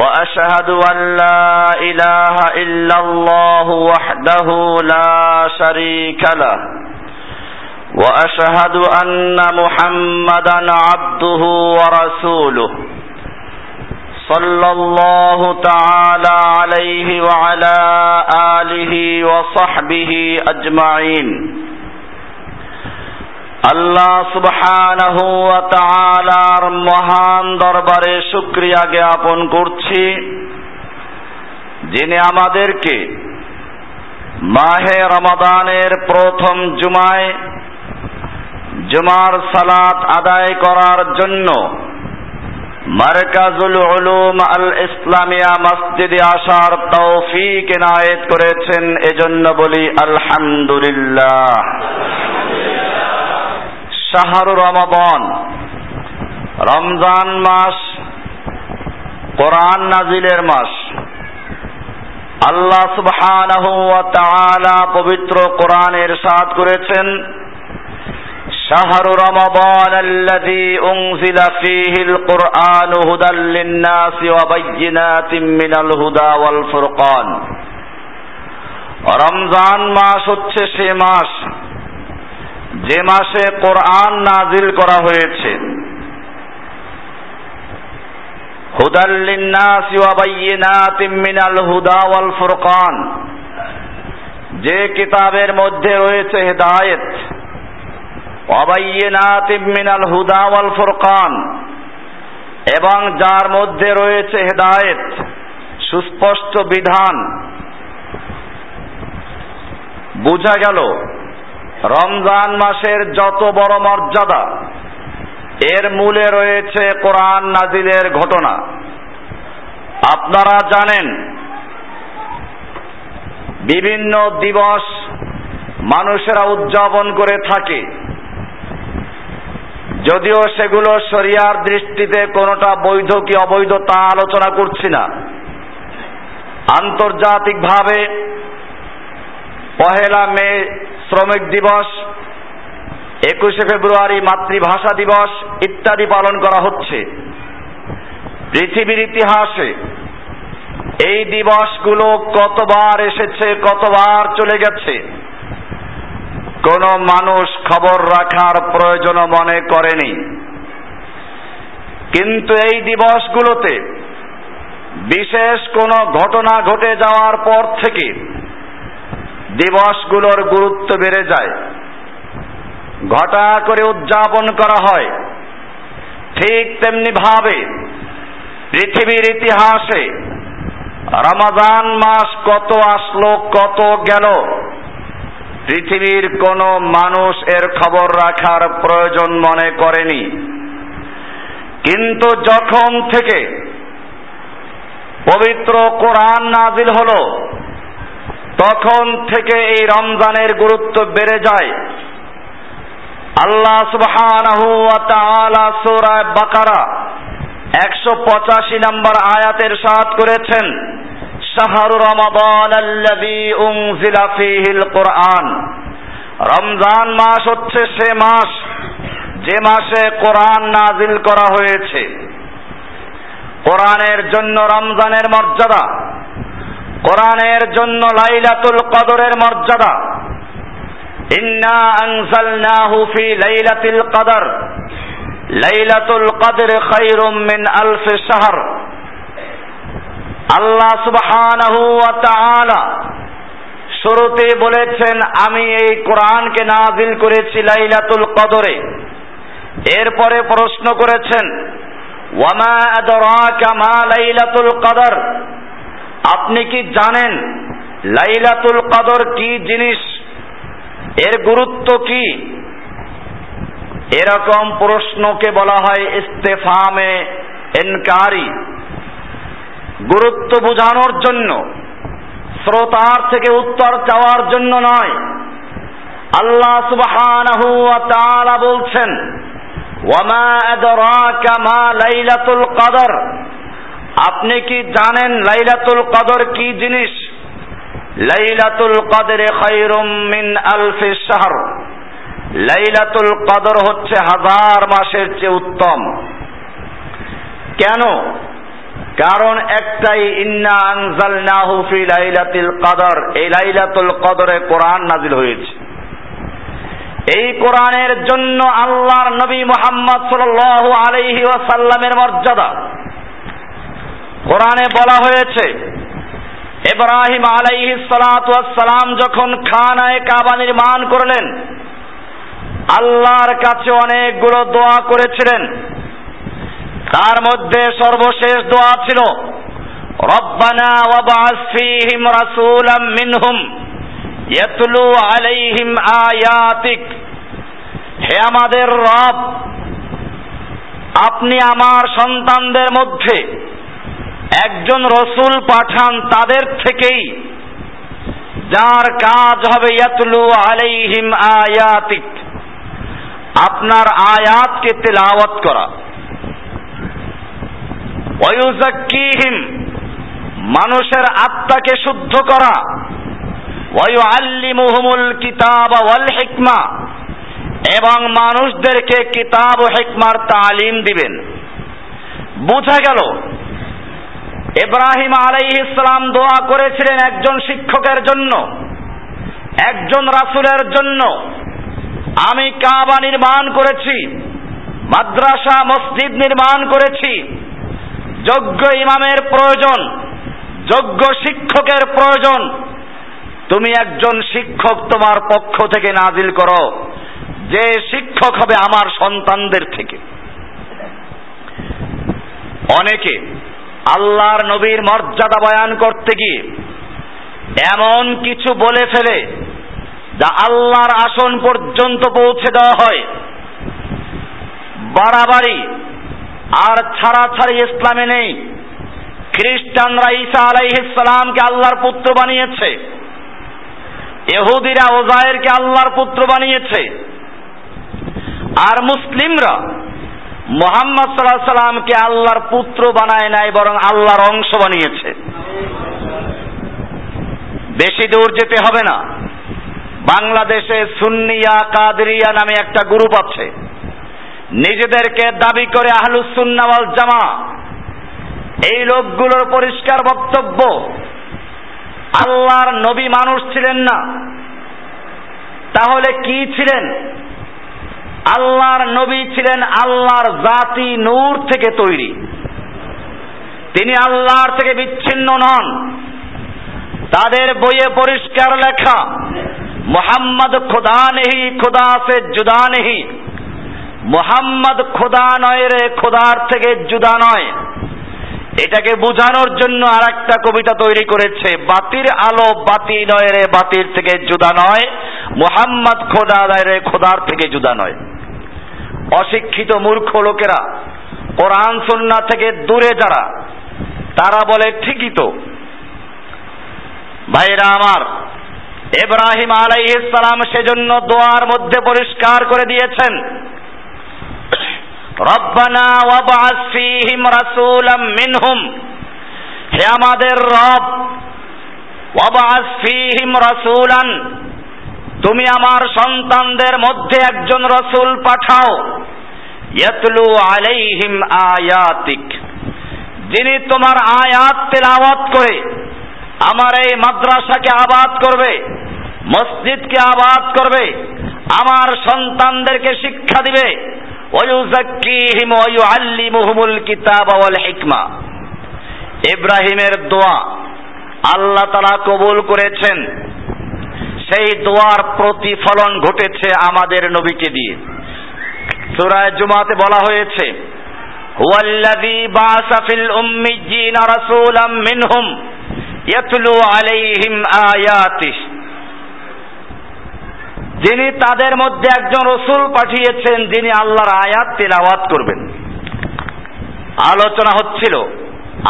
وأشهد أن لا إله إلا الله وحده لا شريك له وأشهد أن محمدا عبده ورسوله صلى الله تعالى عليه وعلى آله وصحبه أجمعين আল্লাহ সুবহানাহু ওয়া তাআলার মহান দরবারে শুকরিয়া জ্ঞাপন করছি, যিনি আমাদেরকে মাহে রমাদানের প্রথম জুমায় জুমার সালাত আদায় করার জন্য মারকাজুল উলুম আল ইসলামিয়া মসজিদে আসার তৌফিক ইনায়েত করেছেন, এজন্য বলি আলহামদুলিল্লাহ। শাহরু রমাদান, রমজান মাস কোরআন নাজিলের মাস। আল্লাহ সুবহানাহু ওয়া তাআলা পবিত্র কোরআনে ইরশাদ করেছেন, শাহরু রমাদান আল্লাযী উনজিলা ফীহিল কুরআন হুদাল লিন-নাসি ওয়া বাইয়িনাতিম মিনাল হুদা ওয়াল ফুরকান। রমজান মাস হচ্ছে সে মাস যে মাসে কোরআন নাজিল করা হয়েছে, হুদাল লিন-নাসি ওয়া বাইয়িনাতিম মিনাল হুদা ওয়াল ফুরকান, যে কিতাবের মধ্যে রয়েছে হেদায়েত, ওয়া বাইয়িনাতিম মিনাল হুদা ওয়াল ফুরকান, এবং যার মধ্যে রয়েছে হেদায়েত, সুস্পষ্ট বিধান। বোঝা গেল রমজান মাসের যত বড় মর্যাদা, এর মূলে রয়েছে কোরআন নাজিলের ঘটনা। আপনারা জানেন, বিভিন্ন দিবস মানুষেরা উদযাপন করে থাকে, যদিও সেগুলো শরিয়ার দৃষ্টিতে কোনোটা বৈধ কি অবৈধ তা আলোচনা করছি না। আন্তর্জাতিকভাবে ১লা মে শ্রমিক দিবস, 21শে ফেব্রুয়ারি মাতৃভাষা দিবস ইত্যাদি পালন করা হচ্ছে। পৃথিবীর ইতিহাসে এই দিবসগুলো কতবার এসেছে, কতবার চলে গেছে, কোন মানুষ খবর রাখার প্রয়োজন মনে করেনি। কিন্তু এই দিবসগুলোতে বিশেষ কোনো ঘটনা ঘটে যাওয়ার পর থেকে দিবসগুলোর গুরুত্ব বেড়ে যায়, ঘটা করে উদযাপন করা হয়। ঠিক তেমনি ভাবে পৃথিবীর ইতিহাসে রমাজান মাস কত আসলো, কত গেল, পৃথিবীর কোনো মানুষ এর খবর রাখার প্রয়োজন মনে করেনি। কিন্তু যখন থেকে পবিত্র কোরআন নাজিল হলো, তখন থেকে এই রমজানের গুরুত্ব বেড়ে যায়। আল্লাহ সুবহানাহু ওয়া তাআলা সূরা বাকারা 185 নম্বর আয়াতে ইরশাদ করেছেন, শাহরু রমাদান আল্লাযী উনজিলা ফীহিল কুরআন। রমজান মাস হচ্ছে সে মাস যে মাসে কোরআন নাজিল করা হয়েছে। কোরআনের জন্য রমজানের মর্যাদা, কোরআনের জন্য লাইলাতুল কদরের মর্যাদা। ইন্না আনজালনাহু ফি লাইলাতিল কদর, লাইলাতুল কদর খায়রুম মিন আলফ শাহর। আল্লাহ সুবহানাহু ওয়া তাআলা শুরুতে বলেছেন, আমি এই কোরআনকে নাযিল করেছি লাইলাতুল কদরে। এরপরে প্রশ্ন করেছেন, ওয়া মা আদরাকা মা লাইলাতুল কদর, আপনি কি জানেন লাইলাতুল কদর কি জিনিস, এর গুরুত্ব কি? এরকম প্রশ্নকে বলা হয় ইস্তেফামে ইনকারি, গুরুত্ব বোঝানোর জন্য, শ্রোতার থেকে উত্তর চাওয়ার জন্য নয়। আল্লাহ সুবহানাহু ওয়া তাআলা বলছেন, ওয়ামা আদরাকা মা লাইলাতুল কদর, আপনি কি জানেন লাইলাতুল কদর কি জিনিস? লাইলাতুল কদরে খায়রুম মিন আলফি শাহর, লাইলাতুল কদর হচ্ছে হাজার মাসের চেয়ে উত্তম। কেন? কারণ একটাই, ইন্না আনজালনাহু ফি লাইলাতিল কদর, এই লাইলাতুল কদরে কোরআন নাজিল হয়েছে। এই কোরআনের জন্য আল্লাহর নবী মুহাম্মদ সাল্লাল্লাহু আলাইহি ওয়াসাল্লামের মর্যাদা। কোরআনে বলা হয়েছে, ইব্রাহিম আলাইহিস সালাতু ওয়াস সালাম যখন খানায়ে কাবা নির্মাণ করলেন, আল্লাহর কাছে অনেকগুলো দোয়া করেছিলেন। তার মধ্যে সর্বশেষ দোয়া ছিল, রব্বানা ওয়াবআস ফীহিম রাসূলাম মিনহুম ইয়াতলু আলাইহিম আয়াতিক, হে আমাদের রব, আপনি আমার সন্তানদের মধ্যে একজন রসুল পাঠান তাদের থেকেই, যার কাজ হবে ইয়াতলু আলাইহিম আয়াতিক, আপনার আয়াতকে তেলাওয়াত করা, ওয়ায়ুযাক্কিহিম, মানুষের আত্মাকে শুদ্ধ করা, ওয়ায়ুআল্লিমুহুমুল কিতাব ওয়াল হিকমা, এবং মানুষদেরকে কিতাব ও হিকমার তালিম দিবেন। বোঝা গেল ইব্রাহিম আলাইহিস সালাম দোয়া করেছিলেন একজন শিক্ষকের জন্য, একজন রাসূলের জন্য। আমি কাবা নির্মাণ করেছি, মাদ্রাসা মসজিদ নির্মাণ করেছি, যোগ্য ইমামের প্রয়োজন, যোগ্য শিক্ষকের প্রয়োজন, তুমি একজন শিক্ষক তোমার পক্ষ থেকে নাজিল করো, যে শিক্ষক হবে আমার সন্তানদের থেকে। অনেকে আল্লাহর নবীর মর্যাদা বয়ান করতে গিয়ে এমন কিছু বলে ফেলে যা আল্লাহর আসন পর্যন্ত পৌঁছে দেওয়া হয়। বাড়াবাড়ি আর ছাড়াছাড়ি ইসলামে নেই। খ্রিস্টানরা ঈসা আলাইহিস সালামকে আল্লাহর পুত্র বানিয়েছে, ইহুদিরা ওজায়েরকে আল্লাহর পুত্র বানিয়েছে, আর মুসলিমরা মুহাম্মদ সাল্লাল্লাহু আলাইহি সাল্লামকে আল্লাহর পুত্র বানায় নাই, বরং আল্লাহর অংশ বানিয়েছে। বেশি দূর যেতে হবে না, বাংলাদেশে সুন্নিয়া কাদেরিয়া নামে একটা গ্রুপ আছে, নিজেদেরকে দাবি করে আহলুস সুন্নাহ ওয়াল জামা। এই লোকগুলোর পরিষ্কার বক্তব্য, আল্লাহর নবী মানুষ ছিলেন না, তাহলে কি ছিলেন? আল্লাহর নবী ছিলেন আল্লাহর জাতি নূর থেকে তৈরি, তিনি আল্লাহর থেকে বিচ্ছিন্ন নন। তাদের বইয়ে পরিষ্কার লেখা, মুহাম্মদ খুদা নেহি খুদা সে জুদা নেহি, মুহাম্মদ খুদা নয় রে, খুদার থেকে জুদা নয়। এটাকে বোঝানোর জন্য আর একটা কবিতা তৈরি করেছে, বাতির আলো বাতি নয় রে, বাতির থেকে জুদা নয়, মুহাম্মদ খোদা নয় রে, খোদার থেকে জুদা নয়। অশিক্ষিত মূর্খ লোকেরা, কোরআন সুন্নাহ থেকে দূরে যারা, তারা বলে ঠিকই তো। ভাইরা আমার, ইব্রাহিম আলাইহিস সালাম সেজন্য দোয়ার মধ্যে পরিষ্কার করে দিয়েছেন, রব্বানা ওয়াবআস ফীহিম রাসূলাম মিনহুম, হে আমাদের রব, ওয়াবআস ফীহিম রাসূলান, তুমি আমার সন্তানদের মধ্যে একজন রাসূল পাঠাও, ইয়াতলু আলাইহিম আয়াতিক, যিনি তোমার আয়াত তেলাওয়াত করে আমার এই মাদ্রাসাকে আবাদ করবে, মসজিদকে আবাদ করবে, আমার সন্তানদেরকে শিক্ষা দিবে, ওয়ায়ুযাক্কিহিম ওয়ায়ুআল্লিমুহুমুল কিতাবা ওয়াল হিকমা। ইব্রাহিমের দোয়া আল্লাহ তাআলা কবুল করেছেন, সেই দোয়ার প্রতিফলন ঘটেছে আমাদের নবীকে দিয়ে। সূরা জুমাতে বলা হয়েছে, হুয়াল্লাযী বা'আসা ফিল উম্মিয়্যিনা রাসূলাম মিনহুম ইয়াতলু আলাইহিম আয়াতিহি, যিনি তাদের মধ্যে একজন রসুল পাঠিয়েছেন যিনি আল্লাহর আয়াত তেলাওয়াত করবেন। আলোচনা হচ্ছিল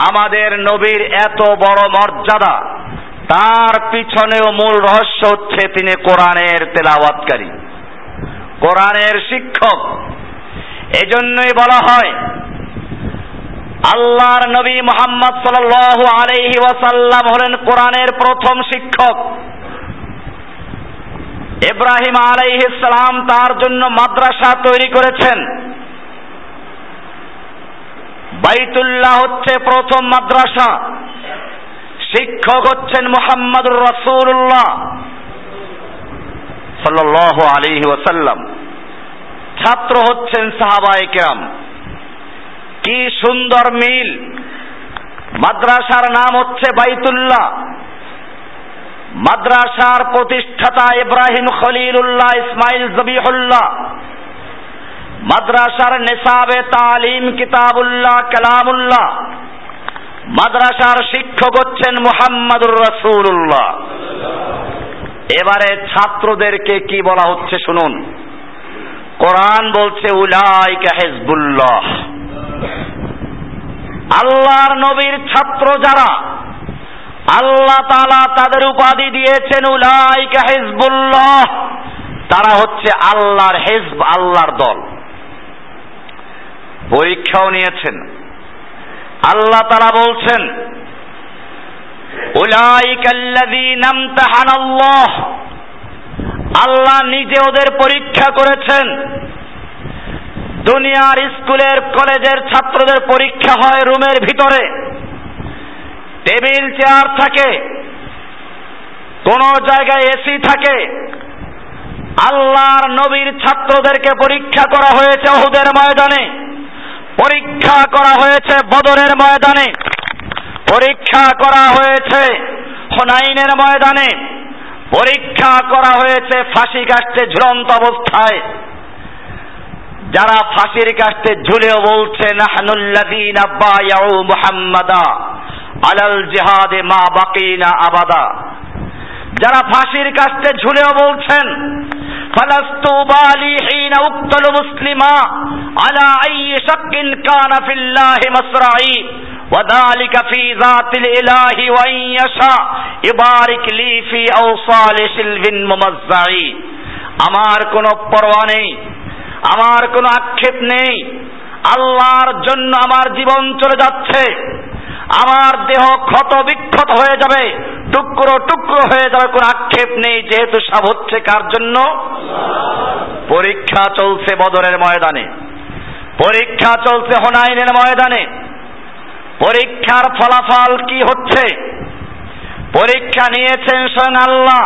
আমাদের নবীর এত বড় মর্যাদা, তার পিছনেও মূল রহস্য হচ্ছে তিনি কোরআনের তেলাওয়াতকারী, কোরআনের শিক্ষক। এজন্যই বলা হয় আল্লাহর নবী মুহাম্মদ সাল্লাল্লাহু আলাইহি ওয়াসাল্লাম হলেন কোরআনের প্রথম শিক্ষক। ইব্রাহিম আলাইহিস সালাম তার জন্য মাদ্রাসা তৈরি করেছেন, বাইতুল্লাহ হচ্ছে প্রথম মাদ্রাসা, শিক্ষক হচ্ছেন মুহাম্মদুর রাসূলুল্লাহ সাল্লাল্লাহু আলাইহি ওয়াসাল্লাম, ছাত্র হচ্ছেন সাহাবায়ে কেরাম। কি সুন্দর মিল! মাদ্রাসার নাম হচ্ছে বাইতুল্লাহ, মাদ্রাসার প্রতিষ্ঠাতা ইব্রাহিম খলিলুল্লাহ ইসমাইল জবিহুল্লাহ, মাদ্রাসার নিসাবে তালিম কিতাবুল্লাহ কালামুল্লাহ, মাদ্রাসার শিক্ষক হচ্ছেন মুহাম্মাদুর রাসূলুল্লাহ। এবারে ছাত্রদেরকে কি বলা হচ্ছে শুনুন, কোরআন বলছে উলাইকা হিজবুল্লাহ, আল্লাহর নবীর ছাত্র যারা, আল্লাহ তাআলা তাদের উপাধি দিয়েছেন উলাইকা হিজবুল্লাহ, তারা হচ্ছে আল্লাহর হিজব, আল্লাহর দল। পরীক্ষাও নিয়েছেন, আল্লাহ তাআলা বলছেন উলাইকাল্লাযীনা ইমতাহানাল্লাহ, আল্লাহ নিজে ওদের পরীক্ষা করেছেন। দুনিয়ার স্কুলের কলেজের ছাত্রদের পরীক্ষা হয় রুমের ভিতরে, টেবিল চেয়ার থাকে, কোন জায়গায় এসি থাকে। আল্লাহর নবীর ছাত্রদেরকে পরীক্ষা করা হয়েছে উহুদের ময়দানে, পরীক্ষা করা হয়েছে বদরের ময়দানে, পরীক্ষা করা হয়েছে হুনাইনের ময়দানে, পরীক্ষা করা হয়েছে ফাঁসি কাষ্ঠে ঝুলন্ত অবস্থায়, যারা ফাঁসির কাষ্ঠে ঝুলেও বলছে নাহনুল্লাযীনা বায়াউ মুহাম্মাদা আলাল জিহাদে মা বাকিনা আবাদা, যারা ফাঁসির কাষ্ঠে ঝুলেও বলছেন ফালাস্তু বালি হিনা উক্তাল মুসলিমা আলা আইয়ি শাক্কিন কানা ফিল্লাহি মাসরাঈ وذلك في ذات الإله وإن يشاء يبارك لي في أوصال شلو ممزعي, আমার কোনো পরোয়া নেই, আমার কোনো আক্ষেপ নেই, আল্লাহর জন্য আমার জীবন চলে যাচ্ছে, আমার দেহ ক্ষত বিক্ষত হয়ে যাবে, টুকরো টুকরো হয়ে যাবে, কোনো আক্ষেপ নেই, যেহেতু সব হচ্ছে কার জন্য? পরীক্ষা চলছে বদরের ময়দানে, পরীক্ষা চলছে হুনাইনের ময়দানে। পরীক্ষার ফলাফল কি হচ্ছে? পরীক্ষা নিয়েছেন স্বয়ং আল্লাহ,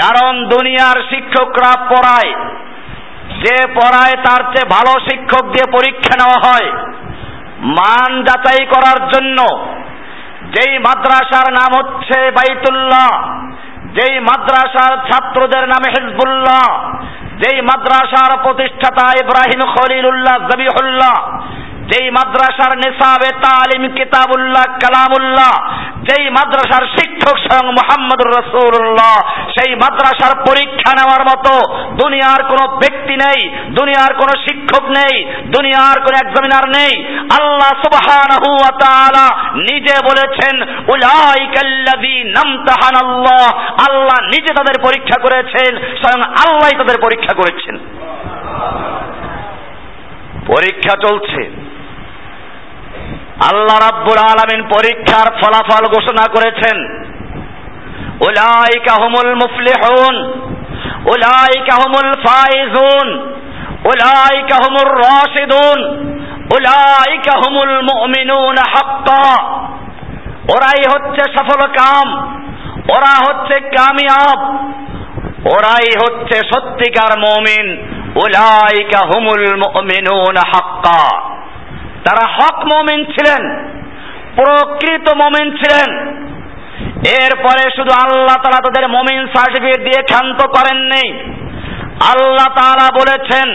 কারণ দুনিয়ার শিক্ষকরা পড়ায়, যে পড়ায় তার চেয়ে ভালো শিক্ষক দিয়ে পরীক্ষা নেওয়া হয় মান যাচাই করার জন্য। যেই মাদ্রাসার নাম হচ্ছে বাইতুল্লাহ, যেই মাদ্রাসার ছাত্রদের নামে হিজবুল্লাহ, যেই মাদ্রাসার প্রতিষ্ঠাতা ইব্রাহিম খলিলুল্লাহ জবিহুল্লাহ, যেই মাদ্রাসার নিসাবে তালিম কিতাবুল্লাহ কালামুল্লাহ, যেই মাদ্রাসার শিক্ষক স্বয়ং মুহাম্মদুর রাসূলুল্লাহ, সেই মাদ্রাসার পরীক্ষা নেওয়ার মতো দুনিয়ার কোনো ব্যক্তি নেই, দুনিয়ার কোনো শিক্ষক নেই, দুনিয়ার কোনো এক্সামিনার নেই। আল্লাহ সুবহানাহু ওয়া তাআলা নিজে বলেছেন উলাইকাল্লাযীনা ইমতাহানাল্লাহ, আল্লাহ নিজে তাদের পরীক্ষা করেছেন, স্বয়ং আল্লাহই তাদের পরীক্ষা করেছেন। পরীক্ষা চলছে, আল্লাহ রাব্বুল আলামিন পরীক্ষার ফলাফল ঘোষণা করেছেন উলাইকা হুমুল মুফলিহুন, উলাইকা হুমুল ফায়িজুন, উলাইকা হুমুর রাশিদুন, উলাইকা হুমুল মুমিনুন হাক্কা, ওরাই হচ্ছে সফলকাম, ওরা হচ্ছে কামিয়াব, ওরাই হচ্ছে সত্যিকার মুমিন। উলাইকা হুমুল মুমিনুন হাক্কা, তারা হক মুমিন ছিলেন, প্রকৃত মুমিন ছিলেন। এরপরে শুধু আল্লাহ তাআলা তাদের মুমিন সার্টিফিকেট দিয়ে ক্ষান্ত করেননি, আল্লাহ তাআলা বলেছেন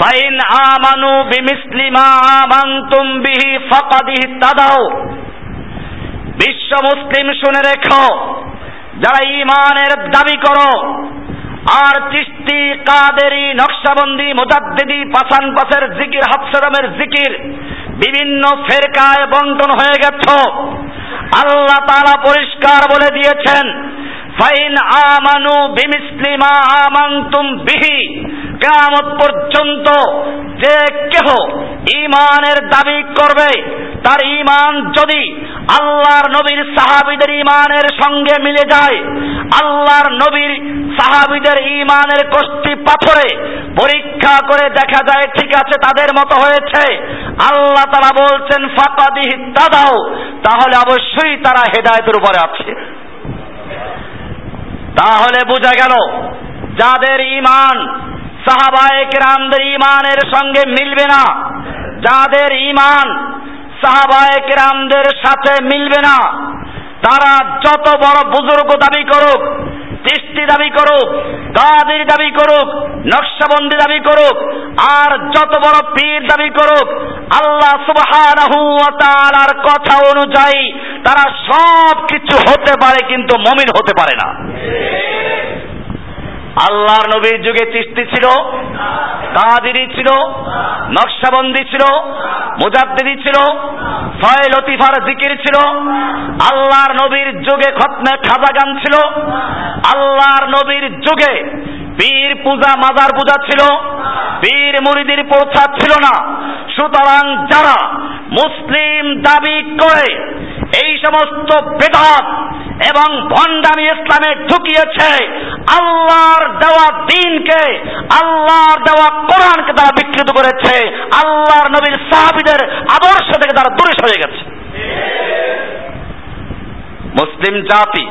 ফাইন আমানু বিমিসলি মা আমানতুম বিহি ফাকাদ ইহতাদাউ, বিশ্ব মুসলিম শুনে রেখো, যারা ঈমানের দাবি করো আর চিশতি কাদেরি নকশবন্দি মুজাদ্দিদি পাশান পাশের জিকির হাফসরমের জিকির বিভিন্ন ফেরকায় বন্টন হয়ে গেছ। আল্লাহ তাআলা পরিষ্কার বলে দিয়েছেন, ফাইন আমানু বিমিসলিমা আমানতুম বিহি, কিয়ামত পর্যন্ত যে কেহ ঈমানের দাবি করবে তার ঈমান যদি আল্লাহর নবীর সাহাবীদের ঈমানের সঙ্গে মিলে যায়, আল্লাহর নবীর সাহাবীদের ঈমানের কষ্টি পাথরে পরীক্ষা করে দেখা যায় ঠিক আছে তাদের মতো হয়েছে, আল্লাহ তাআলা বলছেন ফাকাদ ইহতাদাও, তাহলে অবশ্যই তারা হেদায়েতের উপরে আছে। তাহলে বোঝা গেল যাদের ঈমান সাহাবায়ে কেরামদের ঈমানের সঙ্গে মিলবে না, যাদের ঈমান সাহাবায়ে কেরামদের সাথে মিলবে না, তারা যত বড় বুজুর্গ দাবি করুক, চিশতি দাবি করুক, কাদের দাবি করুক, নকশবন্দি দাবি করুক, আর যত বড় পীর দাবি করুক, আল্লাহ সুবহানাহু ওয়া তাআলার কথা অনুযায়ী তারা সব কিছু হতে পারে কিন্তু মুমিন হতে পারে না। আল্লাহর নবীর যুগে চিশতি ছিল না, কাদেরি ছিল না, নকশবন্দি ছিল না, মুজাদ্দিদি ছিল না, ফয় লতিফার জিকির ছিল না, আল্লাহর নবীর যুগে খতমে খাজাগান ছিল না, আল্লাহর নবীর যুগে পীর পূজা মাজার পূজা ছিল না, পীর মুরিদির প্রথা ছিল না। সুতরাং যারা মুসলিম দাবি করে এই সমস্ত বেদাত এবং ভণ্ডামি ইসলামে ঢুকিয়েছে, আল্লাহর দেওয়া দ্বীনকে, আল্লাহর দেওয়া কোরআনকে তারা বিকৃত করেছে, আল্লাহর নবীর সাহাবীদের আদর্শ থেকে তারা দূরে সরে গেছে। মুসলিম জাতি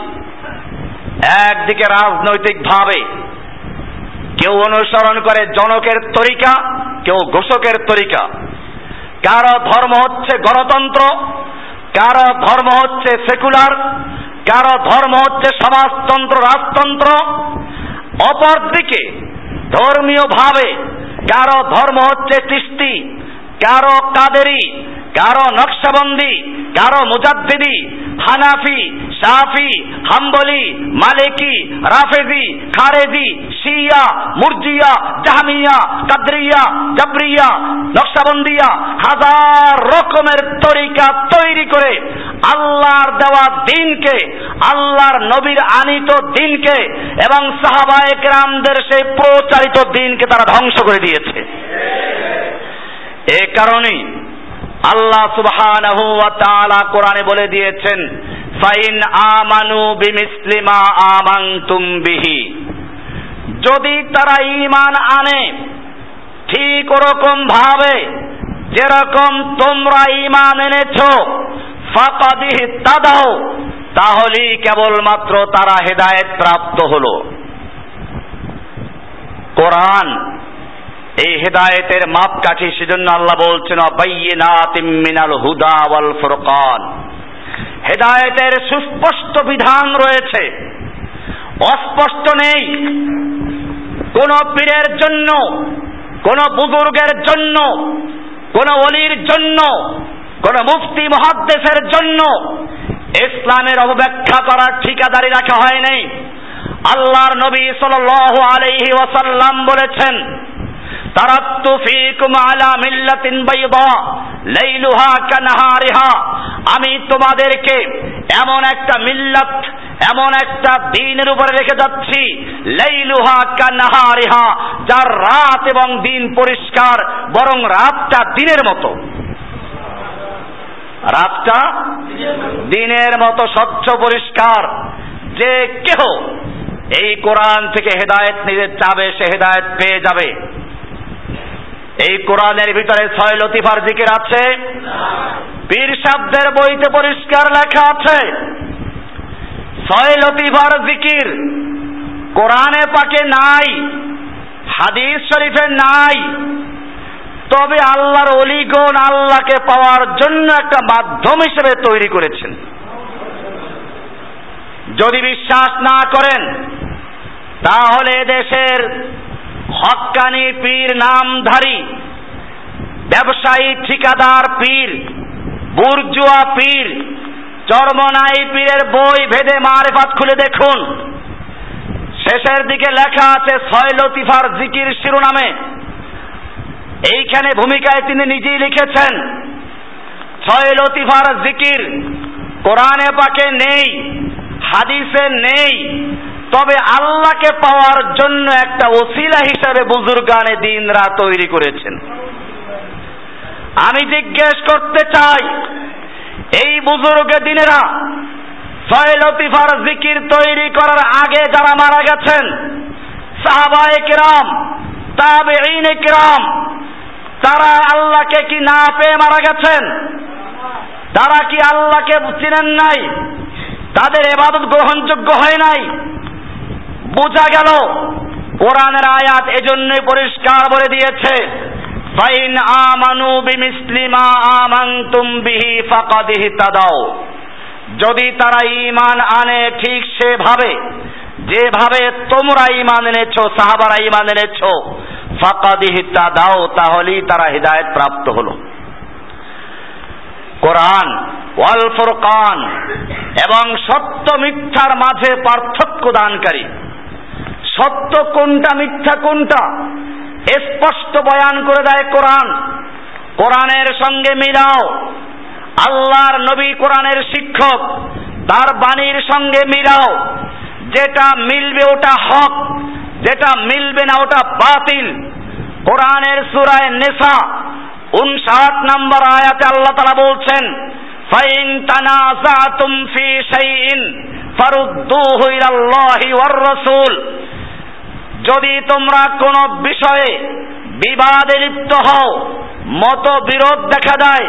একদিকে রাজনৈতিকভাবে কেউ অনুসরণ করে জনকের তরিকা, কেউ ঘোষকের তরিকা, কারো ধর্ম হচ্ছে গণতন্ত্র, কারো ধর্ম হচ্ছে সেকুলার, কারো ধর্ম হচ্ছে সমাজতন্ত্র রাজতন্ত্র। অপরদিকে ধর্মীয় ভাবে কারো ধর্ম হচ্ছে চিশতি, কারো কাদেরি, কারো নকশবন্দি, কারো মুজাদ্দিদি, হানাফি, শাফি, হাম্বলি, মালিকি, রাফেজি, খারেজি, শিয়া, মুরজিয়া, জাহমিয়া, কাদরিয়া, জাবরিয়া, নকশবন্দিয়া, হাজার রকমের তরিকা তৈরি করে আল্লাহর দেওয়া দ্বীনকে, আল্লাহর নবীর আনিত দ্বীনকে এবং সাহাবায়ে কেরামদের সেই প্রচারিত দ্বীনকে তারা ধ্বংস করে দিয়েছে। এ কারণেই আল্লাহ সুবহানাহু ওয়া তাআলা কোরআনে বলে দিয়েছেন, ফাইন আমানু বিমিসলি মা আমানতুম বিহি, যদি তারা ঈমান আনে ঠিক ওরকম ভাবে যেরকম তোমরা ঈমান এনেছো, ফাকাদ ইহতাদাও, তাহলেই কেবলমাত্র তারা হেদায়েত প্রাপ্ত হলো। কোরআন এই হেদায়েতের মাপকাঠি, সেজন্য আল্লাহ বলছেন বাইয়িনাতিম মিনাল হুদা ওয়াল ফুরকান, হেদায়েতের সুস্পষ্ট বিধান রয়েছে, অস্পষ্ট নেই। কোন পীরের জন্য, কোন বুজুর্গের জন্য, কোন ওলির জন্য, কোন মুফতি মুহাদ্দিসের জন্য ইসলামের অবব্যাখ্যা করার ঠিকাদারি রাখা হয় নাই। আল্লাহর নবী সাল্লাল্লাহু আলাইহি ওয়াসাল্লাম বলেছেন, তারাক্তু ফীকুম আলা মিল্লাতিন বাইদা লাইলুহা কানাহারিহা, আমি তোমাদেরকে এমন একটা মিল্লাত, এমন একটা দ্বীনের উপরে রেখে যাচ্ছি, লাইলুহা কানাহারিহা, যার রাত এবং দিন পরিষ্কার, বরং রাতটা দিনের মতো, রাতটা দিনের মতো স্বচ্ছ পরিষ্কার। যে কেহ এই কোরআন থেকে হেদায়েত নিতে চাবে সে হেদায়েত পেয়ে যাবে। এই কোরআনের ভিতরে ছয় লতিফার জিকির আছে, পীর সাহেবদের বইতে পরিষ্কার লেখা আছে, ছয় লতিফার জিকির কোরআনে পাকে নাই, হাদিস শরীফে নাই। তবে আল্লাহর ওলিগণ আল্লাহকে পাওয়ার জন্য একটা মাধ্যম হিসেবে তৈরি করেছেন। যদি বিশ্বাস না করেন তাহলে দেশের হক্কানি পীর, নামধারী ব্যবসায়ী ঠিকাদার পীর, বুর্জুয়া পীর, চরমনাই পীরের বই ভেদে মারিফাত খুলে দেখুন, শেষের দিকে লেখা আছে ছয় লতিফার জিকির শিরোনামে। এইখানে ভূমিকায় তিনি নিজেই লিখেছেন, ছয় লতিফার জিকির কোরআনে পাকে নেই, হাদিসে নেই, তবে আল্লাহকে পাওয়ার জন্য একটা ওসিলা হিসাবে বুজুর্গানে দিন রাত তৈরি করেছেন। আমি জিজ্ঞেস করতে চাই, এই বুজুর্গে দিনেরা ছয় লতিফার জিকির তৈরি করার আগে যারা মারা গেছেন, সাহাবায়ে কিরাম, তাবেঈনে কিরাম, তারা আল্লাহকে কি না পেয়ে মারা গেছেন? তারা কি আল্লাহকে চিনেন নাই? তাদের ইবাদত গ্রহণযোগ্য হয় নাই? বোঝা গেল কোরআনের আয়াত এজন্যই পরিষ্কার বলে দিয়েছে, ফাইন আমানু বিমিসলিমা আমানতুম বিহি ফাকাদ ইহতাদাও, যদি তারা ঈমান আনে ঠিক সেভাবে যেভাবে তোমরা ঈমান এনেছো, সাহাবারা ঈমান এনেছো, ফাকাদ ইহতাদাও, তাহলেই তারা হিদায়াত প্রাপ্ত হলো। কোরআন ওয়াল ফুরকান এবং সত্য মিথ্যার মাঝে পার্থক্য দানকারী, সত্য কোনটা মিথ্যা কোনটা স্পষ্ট বয়ান করে দেয় কোরআন। কোরআনের সঙ্গে মিলাও, আল্লাহর নবী কোরআনের শিক্ষক, তার বাণীর সঙ্গে মিলাও, যেটা মিলবে ওটা হক, যেটা মিলবে না ওটা বাতিল। কোরআনের সূরায়ে নিসা 59 নম্বর আয়াতে আল্লাহ তাআলা বলছেন, ফাইন তানাযাতুম ফি শাইইন ফারুদ্দুহু ইলাল্লাহি ওয়ার রাসূল, যদি তোমরা কোনো বিষয়ে বিবাদে লিপ্ত হও, মতবিরোধ দেখা দেয়,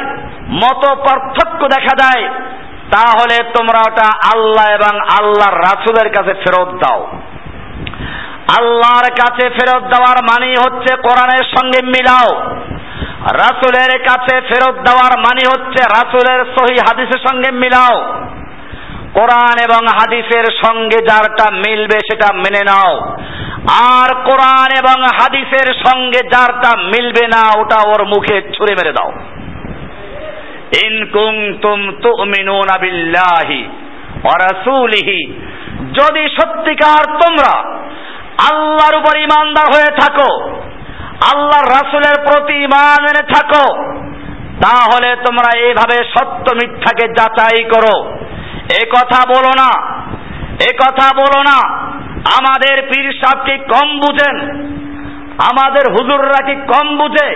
মত পার্থক্য দেখা দেয়, তাহলে তোমরা ওটা আল্লাহ এবং আল্লাহর রাসূলের কাছে ফেরত দাও। আল্লাহর কাছে ফেরত দেওয়ার মানে হচ্ছে কোরআনের সঙ্গে মিলাও, রাসূলের কাছে ফেরত দেওয়ার মানে হচ্ছে রাসূলের সহিহ হাদিসের সঙ্গে মিলাও। কোরআন এবং হাদিসের সঙ্গে যারটা মিলবে সেটা মেনে নাও, আর কোরআন এবং হাদিসের সঙ্গে যারটা মিলবে না ওটা ওর মুখে ছুঁড়ে মেরে দাও। ইন কুনতুম তুমিনুনা বিল্লাহি ওয়া রাসূলিহি, যদি সত্যিকার তোমরা আল্লাহর উপর ঈমানদার হয়ে থাকো, আল্লাহর রাসূলের প্রতি ঈমান এনে থাকো, তাহলে তোমরা এইভাবে সত্য মিথ্যাকে যাচাই করো। এ কথা বলো না আমাদের পীর সাহেব কি কম বুঝেন, আমাদের হুজুররা কি কম বুঝে?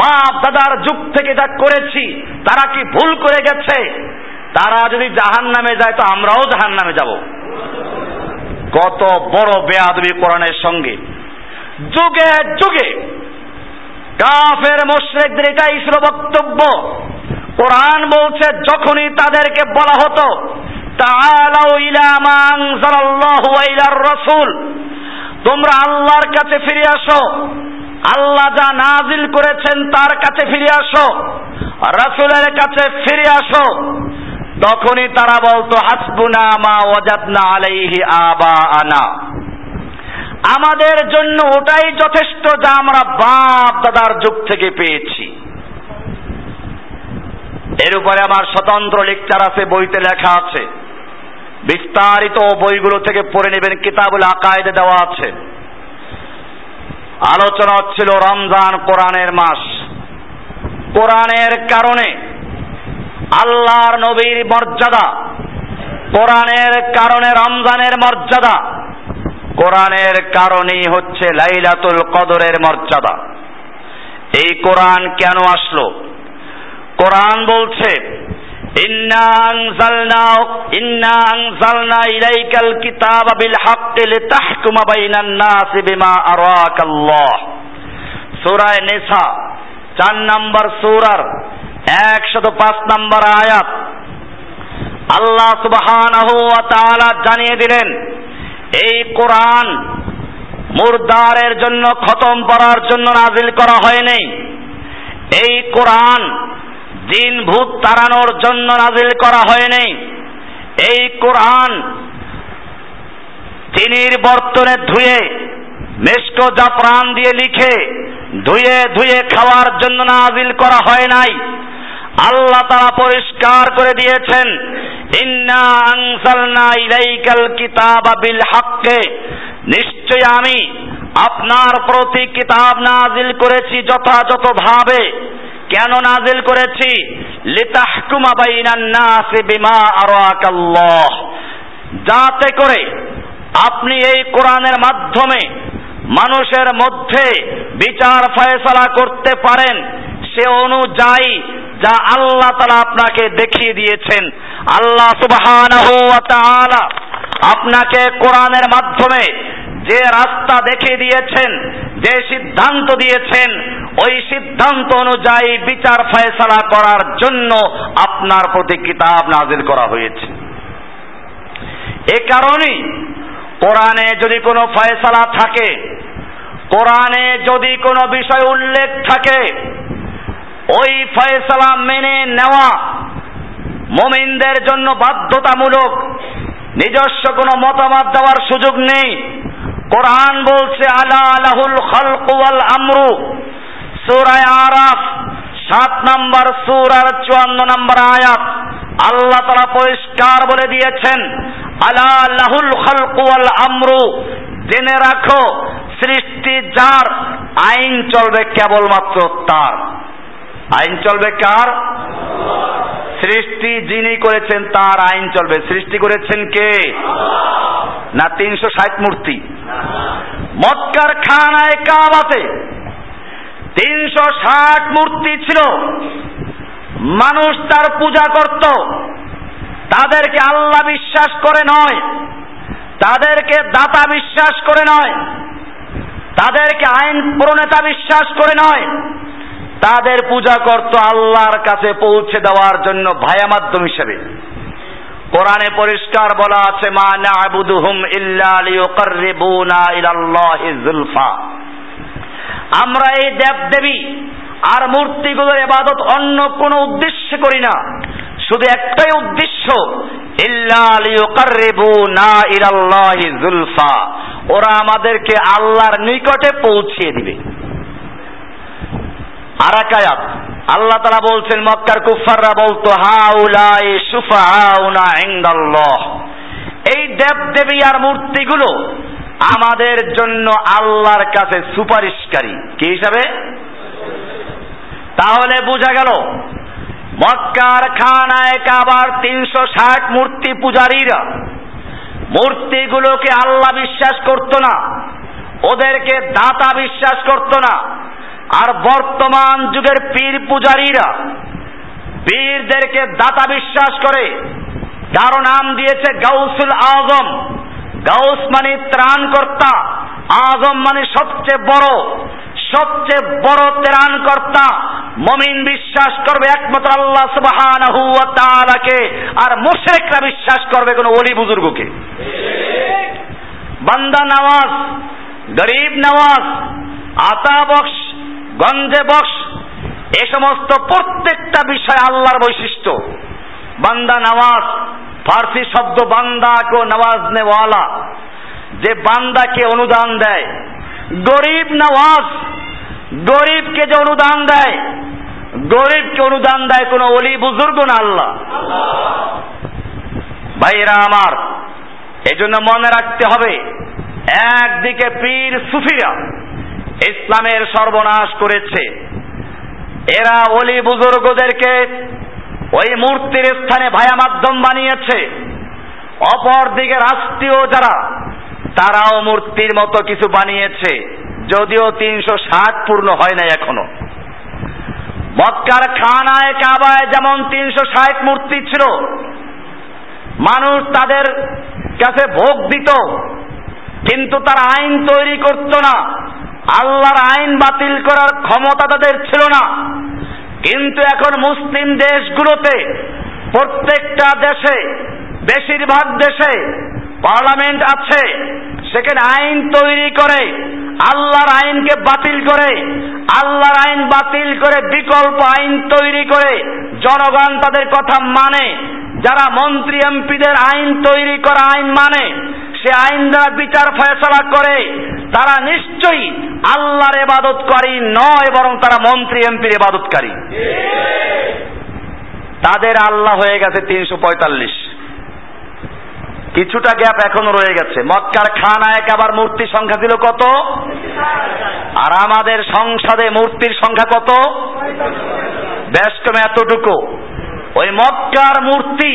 বাপ দাদার যুগ থেকে যা করেছি তারা কি ভুল করে গেছে? তারা যদি জাহান্নামে যায় তো আমরাও জাহান্নামে যাব। কত বড় বেয়াদবি কোরআনের সঙ্গে। যুগে যুগে কাফের মুশরিকদের এটাই ছিল বক্তব্য। কোরআন বলছে, যখনই তাদেরকে বলা হতো তাআলাউ ইলা মা আনজালাল্লাহু ওয়া ইলার রাসূল, তোমরা আল্লাহর কাছে ফিরে আসো, আল্লাহ যা নাযিল করেছেন তার কাছে ফিরে আসো, রাসূলের কাছে ফিরে আসো, তখনই তারা বলতো হাসবুনা মা ওয়াজাদনা আলাইহি আবাআনা, আমাদের জন্য ওটাই যথেষ্ট যা আমরা বাপ দাদার যুগ থেকে পেয়েছি। এর উপরে আমার স্বতন্ত্র লেকচার আছে, বইতে লেখা আছে, বিস্তারিত বইগুলো থেকে পড়ে নেবেন, কিতাবুল আকায়েদে দেওয়া আছে। আলোচনা হচ্ছিল রমজান কোরআনের মাস, কোরআনের কারণে আল্লাহর নবীর মর্যাদা, কোরআনের কারণে রমজানের মর্যাদা, কোরআনের কারণেই হচ্ছে লাইলাতুল কদরের মর্যাদা। এই কোরআন কেন আসলো? কোরআন বলছে, ইন্না আনজালনা ইলাইকাল কিতাবা বিল হাক্কি লিতাহকুমা বাইনান নাসি বিমা আরাকাল্লাহ। সূরা নিসা 4 নম্বর সূরার 105 নম্বর আয়াত। আল্লাহ সুবহানাহু ওয়া তাআলা জানিয়ে দিলেন, এই কোরআন মুরদারের জন্য, খতম করার জন্য নাযিল করা হয়নি। এই কোরআন জিন ভূত তাড়ানোর জন্য নাযিল করা হয়নি। এই কোরআন চিনির বর্তনে ধুয়ে, মেশক জাফরান দিয়ে লিখে ধুয়ে ধুয়ে খাওয়ার জন্য নাযিল করা হয় নাই। আল্লাহ তাআলা পরিষ্কার করে দিয়েছেন, ইন্না আনজালনা ইলাইকাল কিতাবা বিল হাক্কি, নিশ্চয় আমি আপনার প্রতি কিতাব নাযিল করেছি যথাযথভাবে। কেন নাজিল করেছি? লিতাহকুমা বাইনান নাস বিমা আরাকাল্লাহ, যাতে করে আপনি এই কোরআনের মাধ্যমে মানুষের মধ্যে বিচার ফয়সালা করতে পারেন সে অনুযায়ী যা আল্লাহ তাআলা আপনাকে দেখিয়ে দিয়েছেন। আল্লাহ সুবহানাহু ওয়া তাআলা আপনাকে কোরআনের মাধ্যমে যে রাস্তা দেখিয়ে দিয়েছেন, যে সিদ্ধান্ত দিয়েছেন, ওই সিদ্ধান্ত অনুযায়ী বিচার ফয়সালা করার জন্য আপনার প্রতি কিতাব নাজিল করা হয়েছে। এ কারণে কোরআনে যদি কোনো ফয়সালা থাকে, কোরআনে যদি কোনো বিষয় উল্লেখ থাকে, ওই ফয়সালা মেনে নেওয়া মুমিনদের জন্য বাধ্যতামূলক। নিজস্ব কোনো মতামত দেওয়ার সুযোগ নেই। কোরআন বলছে আলা লাহুল খালকু ওয়াল আমরু। সূরা আরাফ 7 নম্বর সূরার 54 নম্বর আয়াত। আল্লাহ তাআলা পরিষ্কার বলে দিয়েছেন আলা লাহুল খালকু ওয়াল আমরু, জেনে রাখো সৃষ্টি যার, আইন চলবে কেবলমাত্র তার। আইন চলবে কার? সৃষ্টি যিনি করেছেন তার আইন চলবে। সৃষ্টি করেছেন কে? না 360 মূর্তি? মক্কার খানায় কাবাতে 360 মূর্তি ছিল, মানুষ তার পূজা করত। তাদেরকে আল্লাহ বিশ্বাস করে নয়, তাদেরকে দাতা বিশ্বাস করে নয়, তাদেরকে আইন প্রণেতা বিশ্বাস করে নয়, তাদের পূজা করত আল্লাহর কাছে পৌঁছে দেওয়ার জন্য ভায়া মাধ্যম হিসেবে। কোরআনে পরিষ্কার বলা আছে মা না'বুদুহুম ইল্লা লিইউকাররিবুনা ইলাল্লাহি যুলফা, আমরা এই দেবদেবী আর মূর্তিগুলোর ইবাদত অন্য কোনো উদ্দেশ্য করি না, শুধু একটাই উদ্দেশ্য, ইল্লা লিইউকাররিবুনা ইলাল্লাহি যুলফা, ওরা আমাদেরকে আল্লাহর নিকটে পৌঁছিয়ে দিবে। আরাকায়াত আল্লাহ তাআলা বলছেন মক্কার কুফাররা বলতো হাউলাই সুফাউনা ইনদাল্লাহ, এই দেবদেবী আর মূর্তিগুলো আমাদের জন্য আল্লাহর কাছে সুপারিশকারী। কি হিসাবে? তাহলে বোঝা গেল মক্কার খানায় কাবার 360 মূর্তি পূজারীরা মূর্তিগুলোকে আল্লাহ বিশ্বাস করত না, ওদেরকে দাতা বিশ্বাস করত না। আর বর্তমান যুগের পীর পূজারীরা পীরদেরকে দাতা বিশ্বাস করে, যার নাম দিয়েছে গাউসুল আজম। গাউস মানে ত্রাণকর্তা, আজম মানে সবচেয়ে বড়। সবচেয়ে বড় ত্রাণকর্তা মুমিন বিশ্বাস করবে একমাত্র আল্লাহ সুবহানাহু ওয়া তাআলাকে, আর মুশরিকরা বিশ্বাস করবে কোনো ওলি বুজুর্গকে। বান্দা নওয়াজ, গরিব নওয়াজ, আতা বক্স, গঞ্জে বক্স, এ সমস্ত প্রত্যেকটা বিষয় আল্লাহর বৈশিষ্ট্য। বান্দা নওয়াজ, ফার্সি শব্দ বান্দাকে নওয়াজনেওয়ালা, যে বান্দাকে অনুদান দেয়। গরিব নওয়াজ, গরিবকে যে অনুদান দেয়, গরিবকে অনুদান দেয় কোনো ওলি বুজুর্গ না আল্লাহ। ভাইরা আমার, এজন্য মনে রাখতে হবে একদিকে পীর সুফিরা ইসলামের সর্বনাশ করেছে, এরা ওলি বুজুর্গদেরকে ওই মূর্তির স্থানে ভায়া মাধ্যম বানিয়েছে। অপরদিকে রাষ্ট্রীয় যারা, তারাও মূর্তির মতো কিছু বানিয়েছে, যদিও 360 পূর্ণ হয় নাই এখনো। মক্কার খানায় কাবায় যেমন 360 মূর্তি ছিল, মানুষ তাদের কাছে ভোগ দিত, কিন্তু তার আইন তৈরি করত না, আল্লাহর আইন বাতিল করার ক্ষমতা তাদের ছিল না। কিন্তু এখন মুসলিম দেশগুলোতে প্রত্যেকটা দেশে, বেশিরভাগ দেশে পার্লামেন্ট আছে, সেখানে আইন তৈরি করে আল্লাহর আইনকে বাতিল করে, আল্লাহর আইন বাতিল করে বিকল্প আইন তৈরি করে জনগণ তাদের কথা মানে। যারা মন্ত্রী এমপিদের আইন তৈরি করা আইন মানে, সে আইন দ্বারা বিচার ফয়সালা করে, তারা নিশ্চয়ই আল্লাহর ইবাদতকারী নয়, বরং তারা মন্ত্রী এমপির ইবাদতকারী। তাদের আল্লাহ হয়ে গেছে 345, কিছুটা গ্যাপ এখনো রয়ে গেছে। মক্কার খানায় কাবার মূর্তির সংখ্যা ছিল কত, আর আমাদের সংসদে মূর্তির সংখ্যা কত? ব্যস্তম এতটুকু, ওই মক্কার মূর্তি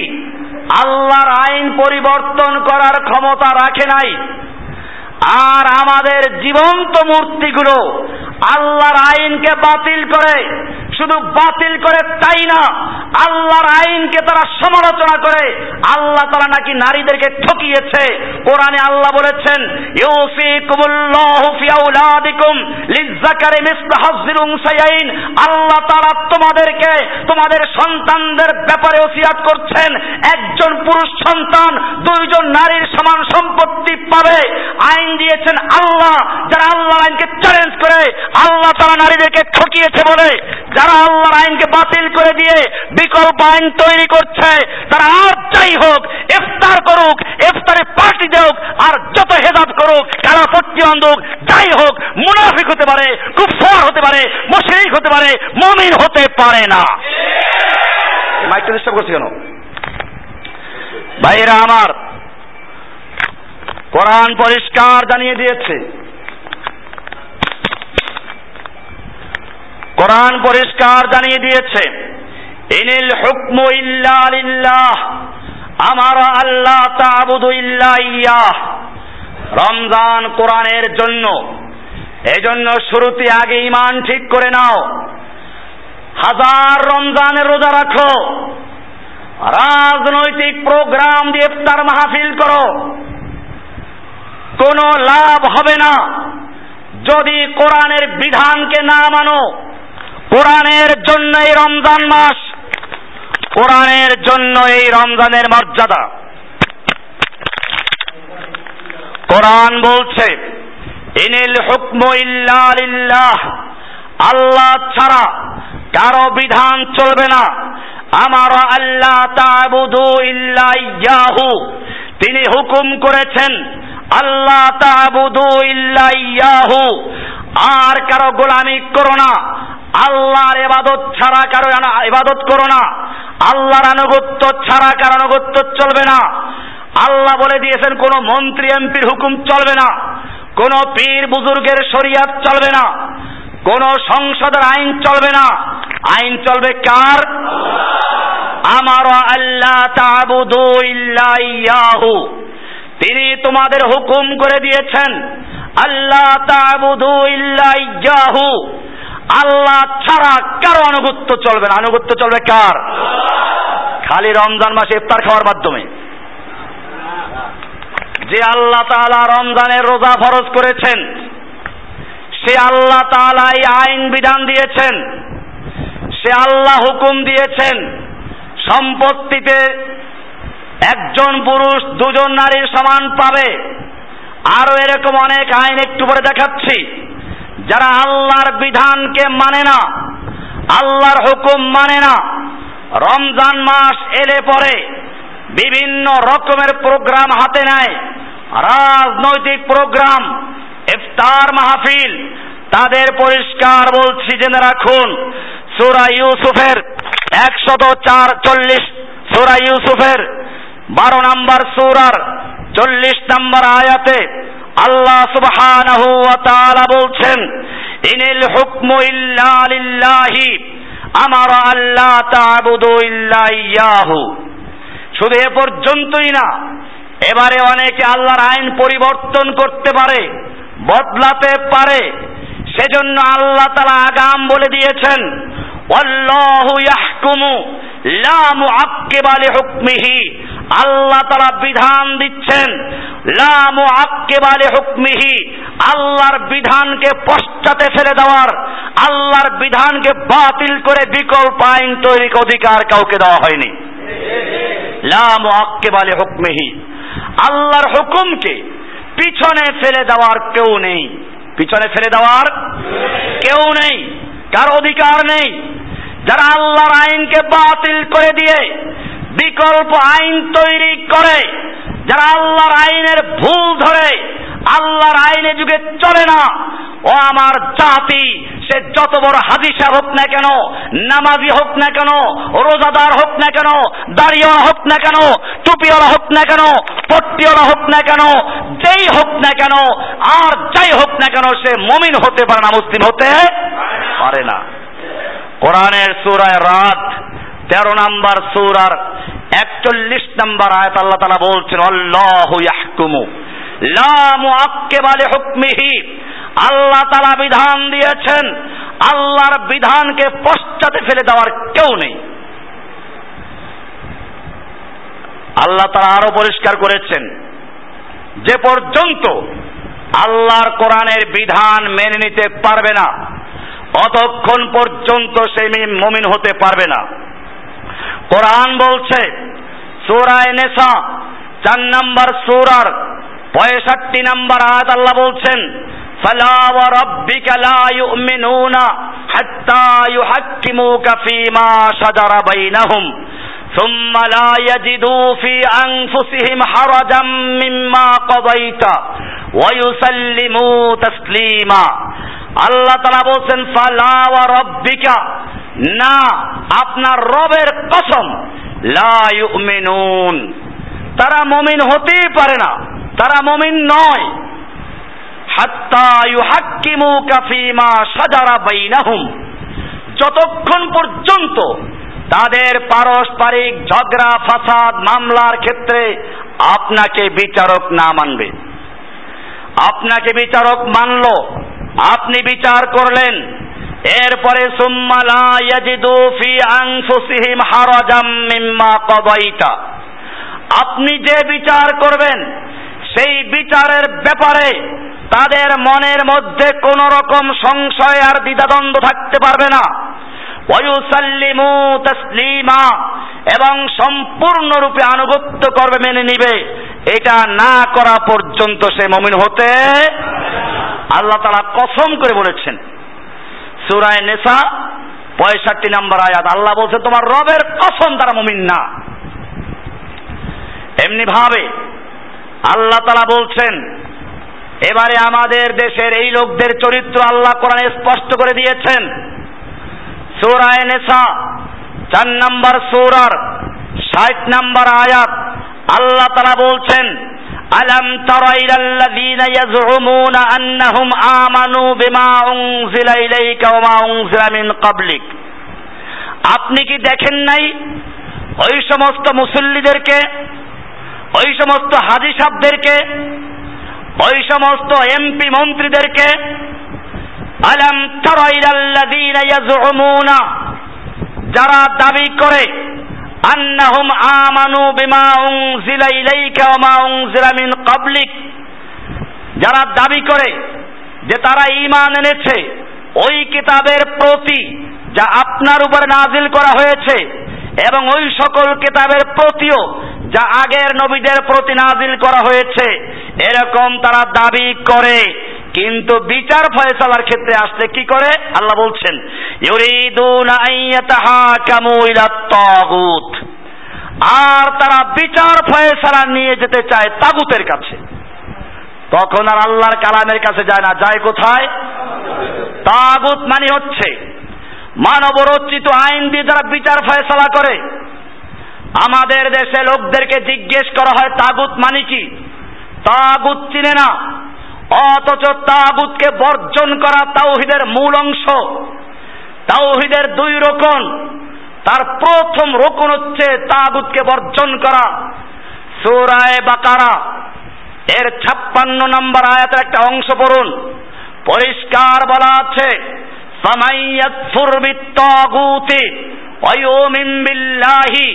আল্লাহর আইন পরিবর্তন করার ক্ষমতা রাখে নাই, আর আমাদের জীবন্ত মূর্তিগুলো আল্লাহর আইনকে বাতিল করে, শুধু বাতিল করে তাই না, আল্লাহর আইনকে তারা সমালোচনা করে। আল্লাহ তারা নাকি নারীদেরকে ঠকিয়েছে। কোরআনে আল্লাহ বলেছেন ইউসিকুমুল্লাহু ফি আওলাদিকুম লিযযাকারি মিসলু হাজ্জিল উনসাইয়্যাইন, আল্লাহ তারা তোমাদেরকে তোমাদের সন্তানদের ব্যাপারে ওসিয়াত করছেন, একজন পুরুষ সন্তান দুইজন নারীর সমান সম্পত্তি পাবে। আইন দিয়েছেন আল্লাহ, যারা আল্লাহর আইনকে চ্যালেঞ্জ করে, আল্লাহ তারা নারীদেরকে ঠকিয়েছে বলে যারা আল্লাহর আইনকে বাতিল করে দিয়ে বিকল্প আইন তৈরি করছে, তারা আর যাই হোক, ইফতার করুক, ইফতারে পার্টি দেউক, আর যত হেজাব করুক, কারা পট্টি বান্ধুক, যাই হোক, মুনাফিক হতে পারে, কুফর হতে পারে, মুশরিক হতে পারে, মুমিন হতে পারে না। মাইকটা ডিস্টার্ব করছি কেন? ভাইরা আমার, কোরআন পরিষ্কার জানিয়ে দিয়েছে, কোরআন পরিষ্কার জানিয়ে দিয়েছে, ইনিল হুকমু ইল্লা লিল্লাহ, আমারা আল্লাহ তা'বুদু ইল্লা ইয়াহ। রমজান কোরআনের জন্য, এজন্য শুরুতে আগে ঈমান ঠিক করে নাও, হাজার রমজানের রোজা রাখো, রাজনৈতিক প্রোগ্রাম দিয়ে ইফতার মাহফিল করো, কোনো লাভ হবে না যদি কোরআনের বিধানকে না মানো। কোরআনের জন্য এই রমজান মাস, কোরআনের জন্য এই রমজানের মর্যাদা। কোরআন বলছে ইনিল হুকমু ইল্লা লিল্লাহ, আল্লাহ ছাড়া কারো বিধান চলবে না। আমারা আল্লাহ তা'বুদু ইল্লা ইয়াহু, তিনি হুকুম করেছেন আল্লাহ তা'বুদু ইল্লা ইয়াহু, আর কারো গোলামি করো না, আল্লাহর ইবাদত ছাড়া কারো ইবাদত করো না, আল্লাহর আনুগত্য ছাড়া কারো আনুগত্য চলবে না। আল্লাহ বলে দিয়েছেন কোনো মন্ত্রী এমপির হুকুম চলবে না, কোনো পীর বুজুর্গের শরিয়াত চলবে না, কোনো সংসদের আইন চলবে না। আইন চলবে কার? আমারা আল্লাহ তা'বুদু ইল্লা ইয়াহু, তিনি তোমাদের হুকুম করে দিয়েছেন আল্লাহ তা'বুদু ইল্লা ইয়াহু, আল্লাহ ছাড়া কারো আনুগত্য চলবে না। আনুগত্য চলবে কার? খালি রমজান মাসে ইফতার খাওয়ার মাধ্যমে। যে আল্লাহ তাআলা রমজানের রোজা ফরজ করেছেন, সে আল্লাহ তাআলা এই আইন বিধান দিয়েছেন, সে আল্লাহ হুকুম দিয়েছেন সম্পত্তিতে একজন পুরুষ দুজন নারীর সমান পাবে। আরো এরকম অনেক আইন একটু পরে দেখাচ্ছি। যারা আল্লাহর বিধানকে মানে না, আল্লাহর হুকুম মানে না, রমজান মাস এলে পরে বিভিন্ন রকমের প্রোগ্রাম হাতে নেয়, রাজনৈতিক প্রোগ্রাম, ইফতার মাহফিল, তাদের পরিষ্কার বলছি জেনে রাখুন, সূরা ইউসুফের 144 সূরা ইউসুফের 12 নম্বর সূরার 40 নম্বর আয়াতে আল্লাহ সুবহানাহু ওয়া তাআলা বলছেন ইনিল হুকমু ইল্লা লিল্লাহি আমারা আল্লাহ তা'বুদু ইল্লা ইয়াহু। শুধু এ পর্যন্তই না, এবারে অনেকে আল্লাহর আইন পরিবর্তন করতে পারে, বদলাতে পারে, সেজন্য আল্লাহ তাআলা আগাম বলে দিয়েছেন ওয়াল্লাহু ইয়াহকুমু লা মুআক্কিবা লিহুকমিহি, আল্লাহ তাআলা বিধান দিচ্ছেন, লা মুআক্কিবা লিহুকমিহি, আল্লাহর বিধানকে পশ্চাতে ফেলে দেওয়ার, আল্লাহর বিধানকে বাতিল করে বিকল্প আইন তৈরির অধিকার কাউকে দেওয়া হয়নি। লা মুআক্কিবা লিহুকমিহি, আল্লাহর হুকুমকে পিছনে ফেলে দেওয়ার কেউ নেই, পিছনে ফেলে দেওয়ার কেউ নেই, কার অধিকার নেই। যারা আল্লাহর আইনকে বাতিল করে দিয়ে বিকল্প আইন তৈরি করে, যারা আল্লাহর আইনের ভুল ধরে আল্লাহর আইনে যুগে চলে না, ও আমার জাতি, সে যত বড় হাদিসা হোক না কেন, নামাজি হোক না কেন, রোজাদার হোক না কেন, দাড়িওয়ালা হোক না কেন, টুপিওয়ালা হোক না কেন, পট্টিওয়ালা হোক না কেন, যেই হোক না কেন, আর যাই হোক না কেন, সে মুমিন হতে পারে না, মুসলিম হতে পারে না। কোরআনের সূরায়ে রাত 13 নম্বর সূরার 41 নম্বর আয়াত আল্লাহ তাআলা বলছেন আল্লাহু ইয়াহকুমু লা মুআক্কিবা লিহুকমিহি। আল্লাহ তাআলা বিধান দিয়েছেন, আল্লাহর বিধানকে পশ্চাতে ফেলে দেওয়ার কেউ নেই। আল্লাহ তাআলা আরো পরিষ্কার করেছেন, যে পর্যন্ত আল্লাহর কোরআনের বিধান মেনে নিতে পারবে না অতক্ষণ পর্যন্ত সে মুমিন হতে পারবে না। কোরআন বলছে সূরা নিসা 4 নম্বর সূরার 65 নম্বর আয়াত আল্লাহ বলছেন ফালা ওয়া রাব্বিকা লা ইউমিনুনা হাত্তা ইউহাক্কিমুকা ফীমা শাজারা বাইনাহুম সুম্মা লা ইয়াজিদু ফী আনফুসিহিম হারাজাম মিম্মা ক্বাদাইতা ওয়া ইউসাল্লিমু তাসলিমা। আল্লাহ তাআলা বলেন ফালা ওয়া রাব্বিকা, না আপনার রবের কসম, লা ইউমিনুন, তারা মুমিন হতেই পারে না, তারা মুমিন নয়, হাত্তা ইউহাক্কিমুকা ফীমা শাজারা বাইনাহুম, যতক্ষণ পর্যন্ত তাদের পারস্পরিক ঝগড়া ফাসাদ মামলার ক্ষেত্রে আপনাকে বিচারক না মানবে। আপনাকে বিচারক মানলো, আপনি বিচার করলেন, এরপরে সুম্মা লা ইয়াজিদু ফি আনফুসিহিম হারাজাম মিম্মা ক্বাদাইতা, আপনি যে বিচার করবেন সেই বিচারের ব্যাপারে তাদের মনের মধ্যে কোন রকম সংশয় আর দ্বিধাদ্বন্দ্ব থাকতে পারবে না। ওয়ায়ুসাল্লিমু তাসলিমা, এবং সম্পূর্ণরূপে আনুগত্য করবে, মেনে নিবে। এটা না করা পর্যন্ত সে মুমিন হতে আল্লাহ তাআলা কসম করে বলেছেন। সূরা নিসা 65 নম্বর আয়াত আল্লাহ বলছে তোমার রবের কসম তারা মুমিন না। এমনি ভাবে আল্লাহ তাআলা বলছেন, এবারে আমাদের দেশের এই লোকদের চরিত্র আল্লাহ কোরআনে স্পষ্ট করে দিয়েছেন। সূরা নিসা 4 নম্বর সূরার 60 নম্বর আয়াত আল্লাহ তাআলা বলছেন আলাম তারা ইলাল্লাযীনা ইয়াযউমুনা আন্নাহুম আমানু বিমা উনজিলা ইলাইকা ওয়া মা উনজিলা মিন ক্বাবলিক। আপনি কি দেখেন নাই ওই সমস্ত মুসল্লিদেরকে, ওই সমস্ত হাজী সাহেবদেরকে, ওই সমস্ত এমপি মন্ত্রীদেরকে? আলাম তারা ইলাল্লাযীনা ইয়াযউমুনা, যারা দাবি করে, আন্নাহুম আমানু বিমা উনজিলা ইলাইকা ওয়া মা উনজিলা মিন ক্বাবলিক, যারা দাবি করে যে তারা ঈমান এনেছে ওই কিতাবের প্রতি যা আপনার উপর নাযিল করা হয়েছে এবং ওই সকল কিতাবের প্রতিও যা আগের নবীদের প্রতি নাযিল করা হয়েছে, এরকম তারা দাবি করে। কিন্তু বিচার ফয়সালার ক্ষেত্রে আসলে কি করে? আল্লাহ বলছেন ইউরিদুনা আইয়াতাহাকামু ইলাত তাগুত, আর তারা বিচার ফয়সালা নিয়ে যেতে চায় তাগুতের কাছে। তখন আর আল্লাহর কালামের কাছে যায় না, যায় কোথায়? তাগুত মানে হচ্ছে মানবরচিত আইন দিয়ে যারা বিচার ফয়সালা করে। আমাদের দেশে লোকদেরকে জিজ্ঞেস করা হয় তাগুত মানে কি, তাগুত চিনে না, অথচ তাগুতকে বর্জন করা তাওহীদের মূল অংশ। তাওহীদের দুই রকম, তার প্রথম রকম হচ্ছে তাগুতকে বর্জন করা। সূরা বাকারা এর 56 নম্বর আয়াতের একটা অংশ পড়ুন, পরিষ্কার বলা আছে ফামাইয়াকফুর বিত্তাগুতি ওয়া ইউমিন বিল্লাহি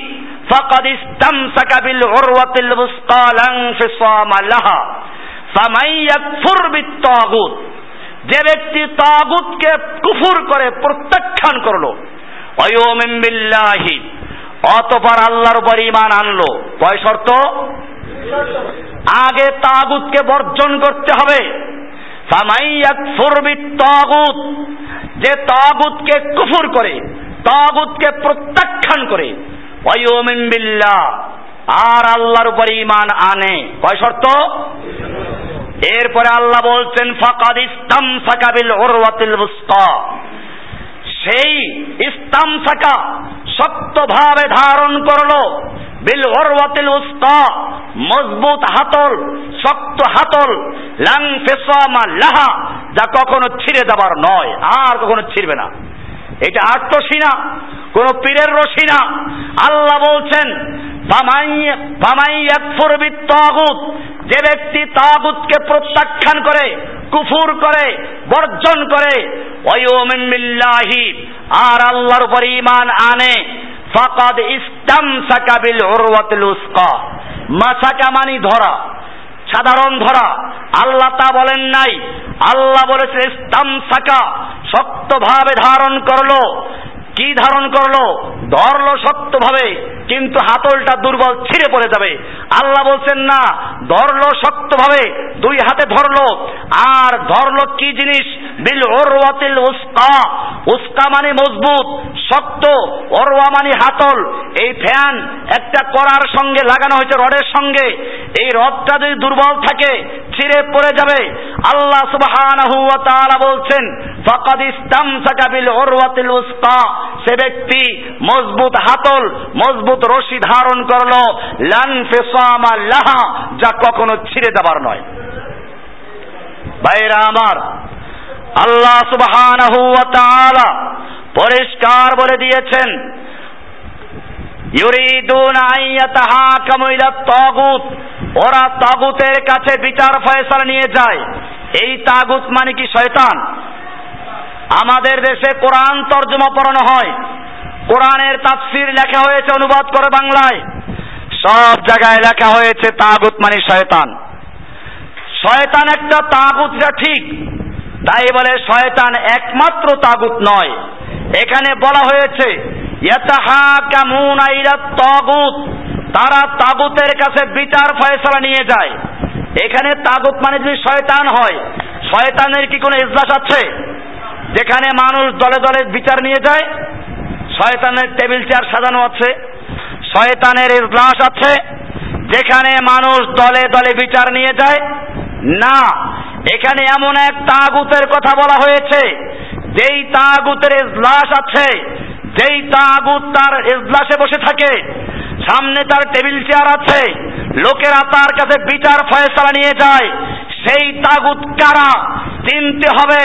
ফাকাদ ইসতামসাকা বিল উরওয়াতিল বুসকা লান ফিসামা লাহা। যে ব্যক্তি তাগুতকে কুফর করে, প্রত্যাখ্যান করলো, ওয়ায়ুমিন বিল্লাহি, অতঃপর আল্লাহর উপর ঈমান আনলো, কয় শর্ত? আগে তাগুতকে বর্জন করতে হবে। ফামাইয়াকফুর বিত্তাগুত, যে তাগুতকে কুফর করে, তাগুতকে প্রত্যাখ্যান করে, ওয়ায়ুমিন বিল্লাহ, আর আল্লাহর উপর ঈমান আনে, কয় শর্ত? এরপরে আল্লাহ বলছেন ফাকাদ ইসতামসাকা বিল উরওয়াতিল বুসকা, সেই ইসতামসাকা শক্তভাবে ধারণ করলো, বিল উরওয়াতিল বুসকা, মজবুত হাতল, শক্ত হাতল, লাং ফিসামা লাহা, যা কখনো ছিঁড়ে দেবার নয়, আর কখনো ছিঁড়বে না। এটা আত্মসী না, কোন পীরের রশি না। আল্লাহ বলছেন যে ব্যক্তি তাগুতকে প্রত্যাখ্যান করে, কুফুর করে, বর্জন করে, ওয়ায়ুমিন বিল্লাহি আর আল্লাহর উপর ঈমান আনে, ফাকাদ ইসতামসাকা বিল উরওয়াতিল উসকা। মাসাকা মানে ধরা, সাধারণ ধরা। আল্লাহ তা বলেন নাই, আল্লাহ বলেছে ইসতামসাকা, শক্তভাবে ধারণ করলো। কি ধারণ করলো? ধরলো শক্তভাবে, কিন্তু হাতলটা দুর্বল, ছিঁড়ে পড়ে যাবে। আল্লাহ বলছেন না, ধরলো শক্তভাবে, দুই হাতে ধরলো। আর ধরলো কি জিনিস? বিল উরওয়াতিল উসকা। উসকা মানে মজবুত, শক্ত। উরওয়া মানে হাতল। এই ফ্যান একটা করার সঙ্গে লাগানো হয়েছে, রডের সঙ্গে। এই রডটা যদি দুর্বল থাকে, ছিঁড়ে পড়ে যাবে। আল্লাহ সুবহানাহু ওয়া তাআলা বলছেন ফাকাদ ইসতামসাকা বিল উরওয়াতিল উসকা, সে ব্যক্তি মজবুত হাতল, মজবুত রশি ধারণ করলো। লান ফিসামা লাহা, যা কখনো ছিঁড়ে যাবার নয়। ভাইরা আমার, আল্লাহ সুবহানাহু ওয়া তাআলা পরিষ্কার বলে দিয়েছেন ইউরিদুনা আইয়াতাহাকামু ইলা তাগুত, ওরা তাগুতের কাছে বিচার ফয়সালা নিয়ে যায়। এই তাগুত মানে কি? শয়তান। আমাদের দেশে কোরআন তর্জমা পড়ানো হয়, কোরআনের তাফসির লেখা হয়েছে, অনুবাদ করে বাংলায়। সব জায়গায় লেখা হয়েছে তাগুত মানে শয়তান। শয়তান একটা তাগুত, যা ঠিক। তাই বলে শয়তান একমাত্র তাগুত নয়। এখানে বলা হয়েছে ইয়াতাহাকামুনা ইলা তাগুত, তারা তাগুতের কাছে বিচার ফয়সালা নিয়ে যায়। এখানে তাগুত মানে যদি শয়তান হয়, শয়তানের কি কোনো ইজলাস আছে যেখানে মানুষ দলে দলে বিচার নিয়ে যায়? শয়তানের টেবিল চেয়ার সাজানো আছে, শয়তানের ইজলাস আছে যেখানে মানুষ দলে দলে বিচার নিয়ে যায়? না, এখানে এমন এক তাগুতের কথা বলা হয়েছে যেই তাগুতের ইজলাস আছে, যেই তাগুত তার ইজলাসে বসে থাকে, সামনে তার টেবিল চেয়ার আছে, লোকেরা তার কাছে বিচার ফয়সালা নিয়ে যায়। সেই তাগুত কারা চিনতে হবে,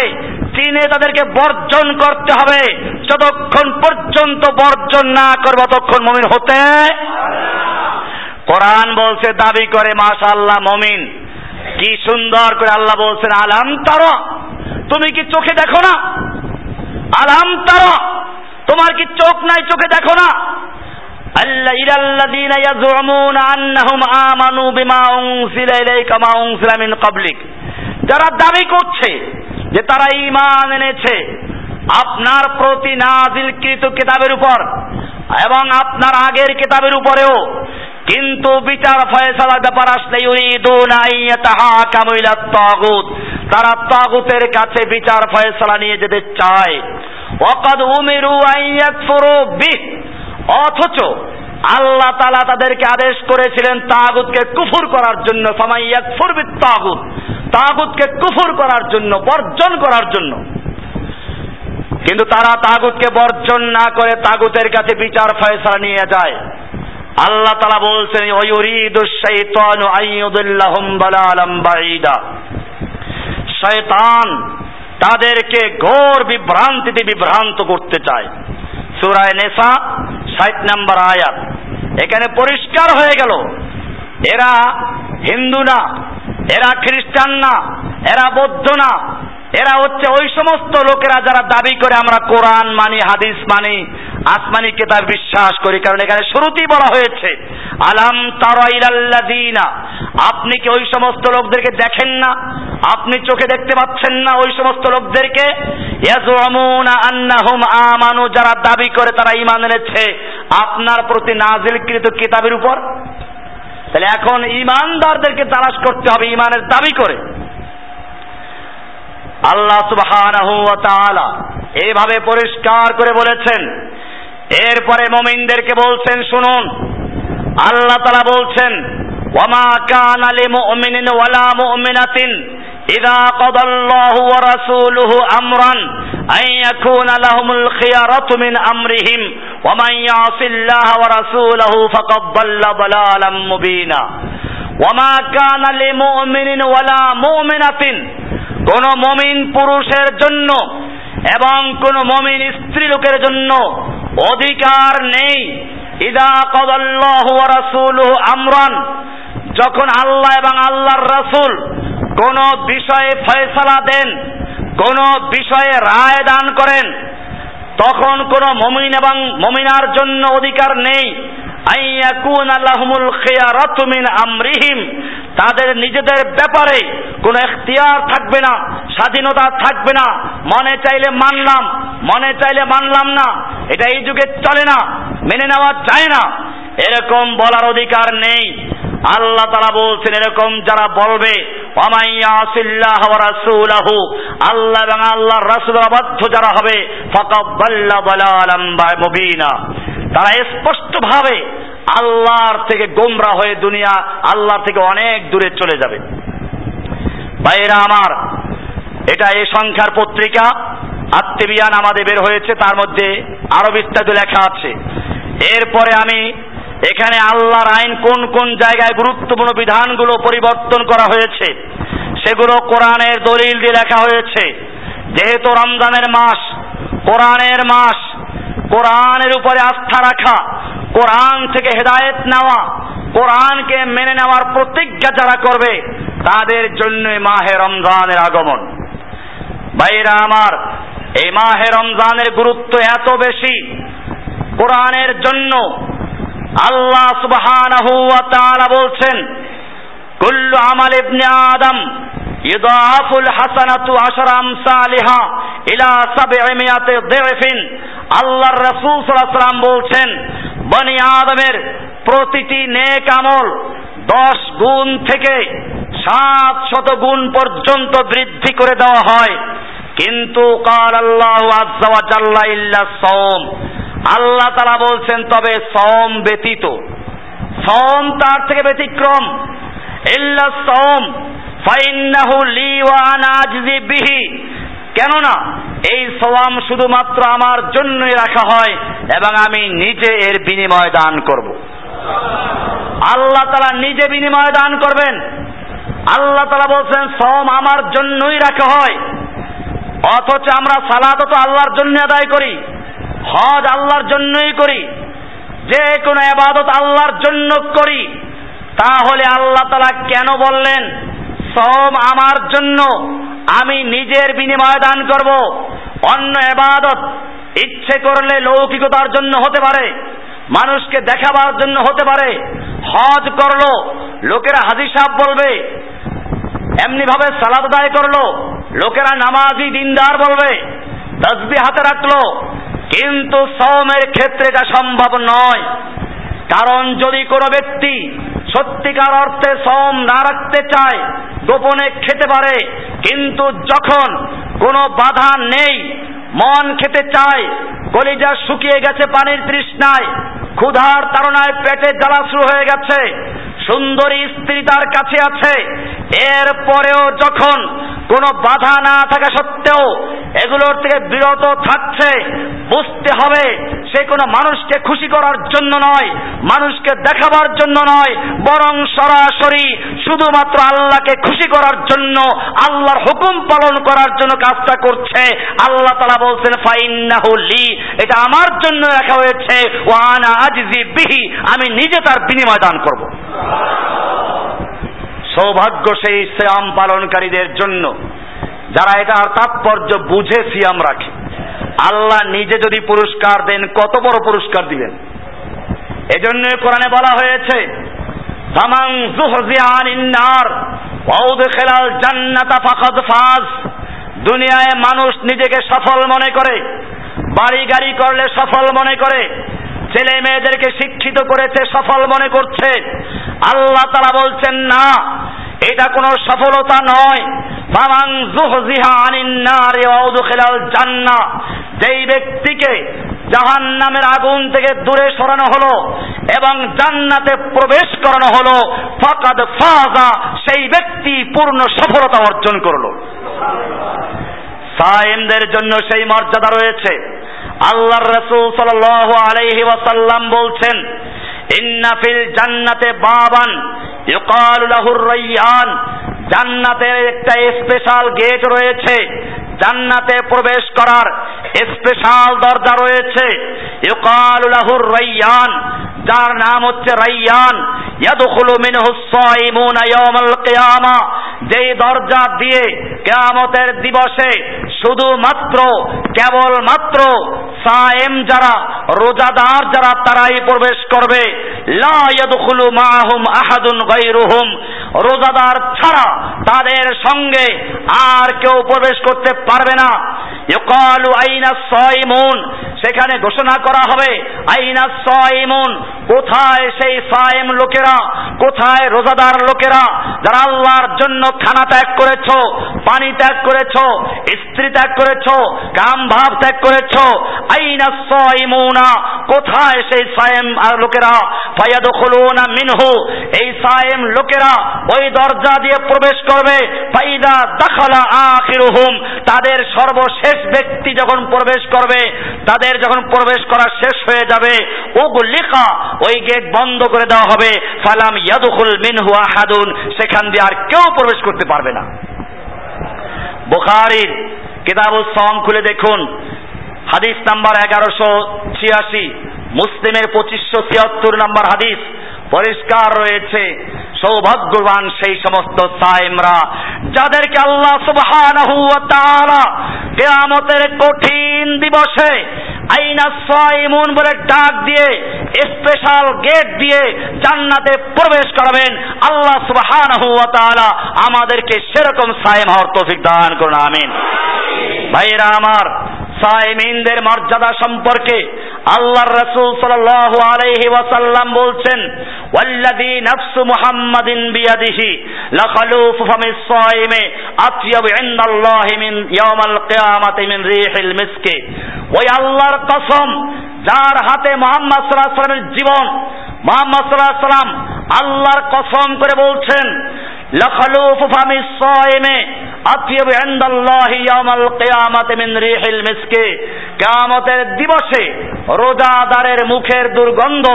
চিনে তাদেরকে বর্জন করতে হবে। যতক্ষণ পর্যন্ত বর্জন না করবে ততক্ষণ মুমিন হতে। কোরআন বলছে, দাবি করে মাশাআল্লাহ মুমিন, কি সুন্দর করে আল্লাহ বলছেন আলাম তারা, তুমি কি চোখে দেখো না? আলাম তারা, তোমার কি চোখ নাই, চোখে দেখো না? আল্লাহ ইলাল্লাযিনা ইয়াযুমুনা আন্নাহুম আমানু বিমা উনজিলা ইলাইকা মা উনজিলা মিন ক্বাবলিক, যারা দাবি করছে যে তারা ঈমান এনেছে আপনার প্রতি নাযিলকৃত কিতাবের উপর এবং আপনার আগের কিতাবের উপরেও, কিন্তু বিচার ফয়সালার ব্যাপার আসলে ইউরিদুনা আইয়াতাহাকামু ইলা তাগুত, তারা তাগুতের কাছে বিচার ফয়সালা নিয়ে যেতে চায়। ওয়াকাদ উমিরু আইয়াকফুরু বিহ, অথচ আল্লাহ তাআলা তাদেরকে আদেশ করেছিলেন তাগুতকে কুফর করার জন্য। ফামান ইয়াকফুর বিত তাগুত, তাগুতকে কুফর করার জন্য, বর্জন করার জন্য। কিন্তু তারা তাগুতকে বর্জন না করে তাগুতের কাছে বিচার ফয়সালা নিয়ে যায়। আল্লাহ তাআলা বলছেন ইউরিদু শাইতানু আইয়ুদিল্লাহুম বালালাম বাইদা, শয়তান তাদেরকে ঘোর বিভ্রান্তিতে বিভ্রান্ত করতে চায়। সূরা নিসা 60 নম্বর আয়াত। এখানে পরিষ্কার হয়ে গেল, এরা হিন্দু না, এরা খ্রিস্টান না, এরা বৌদ্ধ না, এরা হচ্ছে ওই সমস্ত লোকেরা যারা দাবি করে আমরা কোরআন মানি, হাদিস মানি, আসমানি কিতাব বিশ্বাস করি। কারণ এখানে শুরুতেই বলা হয়েছে আলাম তারা ইলাল্লাযিনা, আপনি কি ওই সমস্ত লোকদেরকে দেখেন না? আপনি চোখে দেখতে পাচ্ছেন না ওই সমস্ত লোকদেরকে? ইয়াজুমুনা আন্নাহুম আমানু, যারা দাবি করে তারা ঈমান এনেছে আপনার প্রতি নাযিলকৃত কিতাবের উপর। তাহলে এখন ঈমানদারদেরকে তালাশ করতে হবে ঈমানের দাবি করে। আল্লাহ সুবহানাহু ওয়া তাআলা এইভাবে পরিষ্কার করে বলেছেন। এরপরে মুমিনদেরকে বলছেন, শুনুন আল্লাহ তাআলা বলছেন ওয়ামা কানা লিমুমিনিন ওয়ালা মুমিনাতিন ইযা কাদাল্লাহু ওয়া রাসূলুহু আমরান আন ইয়াকুনা লাহুমুল খিয়ারাতু মিন আমরিহিম ওয়া মান ইয়াসিল্লাহা ওয়া রাসূলুহু ফাকাদ দাল্লা দালালাম মুবিনা। ওয়ামা কানা লিমুমিনিন ওয়ালা মুমিনাতিন, কোন মুমিন পুরুষের জন্য এবং কোন মুমিন স্ত্রী লোকের জন্য অধিকার নেই। ইযা কাদাল্লাহু ওয়া রাসূলুহু আমরান, যখন আল্লাহ এবং আল্লাহর রাসূল কোন বিষয়ে ফয়সালা দেন, কোন বিষয়ে রায় দান করেন, তখন কোন মুমিন এবং মুমিনার জন্য অধিকার নেই আন ইয়াকুনা লাহুমুল খিয়ারাতু মিন আমরিহিম, তাদের নিজেদের ব্যাপারে কোনো এখতিয়ার থাকবে না, স্বাধীনতা থাকবে না। মনে চাইলে মানলাম, মনে চাইলে মানলাম না, এটা এই যুগে চলে না, মেনে নেওয়া যায় না, এরকম বলার অধিকার নেই। আল্লাহ তাআলা বলছেন এরকম যারা বলবে ওয়া ইয়াসিল্লাহু ওয়া রাসূলহু, আল্লাহ এবং আল্লাহর রাসূলের অবাধ্য যারা হবে ফাকাদ দাল্লা দালালাম মুবিনা, তারা স্পষ্টভাবে আল্লাহর থেকে গোমরা হয়ে দুনিয়া আল্লাহ থেকে অনেক দূরে চলে যাবে। ভাইরা আমার, এটা এই সংখ্যার পত্রিকা আত-তিবিয়ান আমাদের বের হয়েছে, তার মধ্যে আরো বিস্তারিত লেখা আছে। এরপরে আমি এখানে আল্লাহর আইন কোন কোন জায়গায় গুরুত্বপূর্ণ বিধানগুলো পরিবর্তন করা হয়েছে সেগুলো কোরআনের দলিল দিয়ে লেখা হয়েছে। যেহেতু রমজানের মাস কোরআনের মাস, কোরআনের উপরে আস্থা রাখা, কোরআন থেকে হেদায়েত নেওয়া, কোরআনকে মেনে নেওয়ার প্রতিজ্ঞা যারা করবে তাদের জন্য মাহে রমজানের আগমন। ভাইরা আমার, এই মাহে রমজানের গুরুত্ব এত বেশি, কোরআনের জন্য আল্লাহ সুবহানাহু ওয়া তাআলা বলছেন কুল্লু আমাল ইবনে আদম ইদাফুল হাসানাতু আশরা আমসালিহা ইলা 700 দিরফিন। আল্লাহর রাসূল সাল্লাল্লাহু আলাইহি ওয়াসাল্লাম বলছেন বনি আদমের প্রতিটি নেক আমল 10 গুণ থেকে 700 গুণ পর্যন্ত বৃদ্ধি করে দেওয়া হয়, কিন্তু ক্বাল আল্লাহু আযজা ওয়া জাল্লা ইল্লা সাওম, আল্লাহ তাআলা বলছেন তবে সাওম ব্যতীত, সাওম তার থেকে ব্যতিক্রম, ইল্লা সাওম ফাইন্নাহু লি ওয়া আনা আজজি বিহি, কেননা এই সাওম শুধুমাত্র আমার জন্যই রাখা হয় এবং আমি নিজে এর বিনিময় দান করব। আল্লাহ তাআলা নিজে বিনিময় দান করবেন। আল্লাহ তাআলা বলছেন সাওম আমার জন্যই রাখা হয়, অথচ আমরা সালাত তো আল্লাহর জন্য আদায় করি, হজ আল্লাহর জন্যই করি, যে কোনো ইবাদত আল্লাহর জন্য করি, তাহলে আল্লাহ তাআলা কেন বললেন সাওম আমার জন্য, আমি নিজের বিনিময় দান করব? অন্য ইবাদত ইচ্ছে করলে লৌকিকতার জন্য হতে পারে, মানুষকে দেখাবার জন্য হতে পারে, হজ করলো লোকেরা হাজি সাহেব বলবে, এমনি ভাবে সালাত আদায় করলো লোকেরা নামাজি দিনদার বলবে, তাসবিহ হাতে রাখলো, কিন্তু সাওমের ক্ষেত্রে এটা সম্ভব নয়। কারণ যদি কোনো ব্যক্তি সত্যিকার অর্থে সাওম না রাখতে চায়, গোপনে খেতে পারে, কিন্তু যখন কোনো বাধা নেই, মন খেতে চায়, কলিজা শুকিয়ে গেছে পানির তৃষ্ণায়, ক্ষুধার তাড়নায় পেটে জ্বালা শুরু হয়ে গেছে, সুন্দরী স্ত্রী তার কাছে আছে, এরপরেও যখন কোনো বাধা না থাকা সত্ত্বেও এগুলোর থেকে বিরত থাকছে, বুঝতে হবে সে কোনো মানুষকে খুশি করার জন্য নয়, মানুষকে দেখাবার জন্য নয়, বরং সরাসরি শুধুমাত্র আল্লাহকে খুশি করার জন্য, আল্লাহর হুকুম পালন করার জন্য কাজটা করছে। আল্লাহ তাআলা বলছেন ফাইন্নাহু লি, এটা আমার জন্য রাখা হয়েছে, ওয়া আনা আজজি বিহি, আমি নিজে তার বিনিময় দান করব। সৌভাগ্য সেই সিয়াম পালনকারীদের জন্য যারা এটার তাৎপর্য বুঝে সিয়াম রাখে। আল্লাহ নিজে যদি পুরস্কার দেন কত বড় পুরস্কার দিবেন। এজন্য কোরআনে বলা হয়েছে ফামান যুহজিয়া আনিন নার ওয়া উদখিলাল জান্নাতা ফাকাদ ফাজ। দুনিয়ায় মানুষ নিজেকে সফল মনে করে, বাড়ি গাড়ি করলে সফল মনে করে, ছেলে মেয়েদেরকে শিক্ষিত করেছে সফল মনে করছে। আল্লাহ তাআলা বলছেন না, এটা কোনো সফলতা নয়। ফামান যুহজিহা আনিন নার ওয়া উদখিলাল জান্নাহ, যেই ব্যক্তিকে জাহান্নামের আগুন থেকে দূরে সরানো হলো এবং জান্নাতে প্রবেশ করানো হলো ফাকাদ ফাজা, সেই ব্যক্তি পূর্ণ সফলতা অর্জন করলো। সায়েমদের জন্য সেই মর্যাদা রয়েছে। আল্লাহর রাসূল সাল্লাল্লাহু আলাইহি ওয়াসাল্লাম বলছেন ইন্না ফিল জান্নাতে বাবান ইউকালু লাহুর রায়্যান, জান্নাতের একটা স্পেশাল গেট রয়েছে জান্নাতে প্রবেশ করার স্পেশাল দরজা রয়েছে। ইউকালু লাহুর রায়্যান, যার নাম হচ্ছে রায়্যান। ইয়াদখুলু মিনহুস সায়িমুনা ইয়াওমাল কিয়ামা, যেই দরজা দিয়ে কিয়ামতের দিবসে শুধুমাত্র কেবলমাত্র সায়েম যারা, রোজাদার যারা, তারাই প্রবেশ করবে। লা ইয়াদখুলু মা'হুম আহাদুন গায়রুহুম, রোজাদার ছাড়া তাদের সঙ্গে আর কেউ প্রবেশ করতে পারবে না। ইউকালু আইনা সায়িমুন, সেখানে ঘোষণা করা হবে আইনা সায়িমুন, কোথায় সেই সায়েম লোকেরা, কোথায় রোজাদার লোকেরা, যারা আল্লাহর জন্য খানা ত্যাগ করেছো, পানি ত্যাগ করেছো, স্ত্রী ত্যাগ করেছো, কাম ভাব ত্যাগ করেছো। আইনা সায়িমুনা, কোথায় সেই সায়েম লোকেরা। ফায়াদখুলুনা মিনহু, এই সায়েম লোকেরা ওই দরজা দিয়ে প্রবেশ করবে। ফাইদা দাখালা আখিরুহুম, তাদের সর্বশেষ ব্যক্তি যখন প্রবেশ করবে, তাদের যখন প্রবেশ করা শেষ হয়ে যাবে, উগলিকা, ওই গেট বন্ধ করে দেওয়া হবে। ফালাম ইয়াদখুল মিনহু আহাদুন, সেখান দিয়ে আর কেউ প্রবেশ করতে পারবে না। বুখারীর কিতাব আস-সাওম খুলে দেখুন, হাদিস নাম্বার 1186, মুসলিমের 2573 নাম্বার হাদিস পরিষ্কার রয়েছে। সৌভাগ্যবান সেই সমস্ত সায়েমরা যাদেরকে আল্লাহ সুবহানাহু ওয়া তাআলা কিয়ামতের কঠিন দিবসে আইনা সায়িমুন বলে ডাক দিয়ে স্পেশাল গেট দিয়ে জান্নাতে প্রবেশ করাবেন। আল্লাহ সুবহানাহু ওয়া তাআলা আমাদেরকে সেরকম সায়েম হওয়ার তৌফিক দান করুন, আমিন। ভাইরা আমার, সায়েমিনদের মর্যাদা সম্পর্কে আল্লাহর রাসূল সাল্লাল্লাহু আলাইহি ওয়াসাল্লাম বলছেন, ওয়াল্লাযী নাফসু মুহাম্মাদিন বিয়াদিহি লাখালুফু ফামিস সায়িমি আতইয়াবু ইন্দাল্লাহি মিন ইয়াউমিল কিয়ামাতি মিন রিহিল মিসকি। ওই আল্লাহর কসম যার হাতে মুহাম্মদ সাল্লাল্লাহু আলাইহি ওয়াসাল্লামের জীবন। মুহাম্মদ সাল্লাল্লাহু আলাইহি ওয়াসাল্লাম আল্লাহর কসম করে বলছেন, লাখালুফু ফামিস সায়িমি আতইয়াবু ইন্দাল্লাহি ইয়াউমিল কিয়ামাতি মিন রিহিল মিসকি। কিয়ামতের দিবসে রোজাদারের মুখের দুর্গন্ধ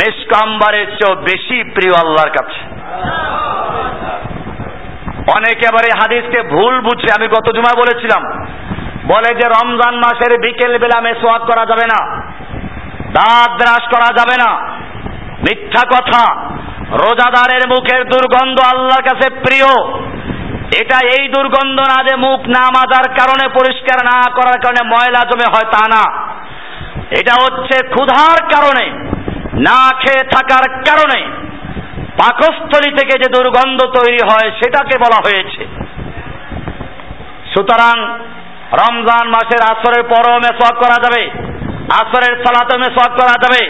মিশক আম্বারের চেয়ে বেশি প্রিয় আল্লাহর কাছে। অনেকে আবার এই হাদিসকে ভুল বুঝে, আমি গত জুমায় বলেছিলাম, বলে যে রমজান মাসের বিকেল বেলা মেসওয়াক করা যাবে না, দাঁত ব্রাশ করা যাবে না। মিথ্যা কথা। রোজাদারের মুখের দুর্গন্ধ আল্লাহর কাছে প্রিয়। এটা এই দুর্গন্ধ না যে মুখ না মাজার কারণে, পরিষ্কার না করার কারণে ময়লা জমে হয়, তা না। এটা হচ্ছে ক্ষুধার কারণে, না খেয়ে থাকার কারণে পাকস্থলী থেকে যে দুর্গন্ধ তৈরি হয় সেটাকে বলা হয়েছে। সুতরাং রমজান মাসের আসরের পরও মেসওয়াক করা যাবে, আসরের সালাতে মেসওয়াক করা যাবে।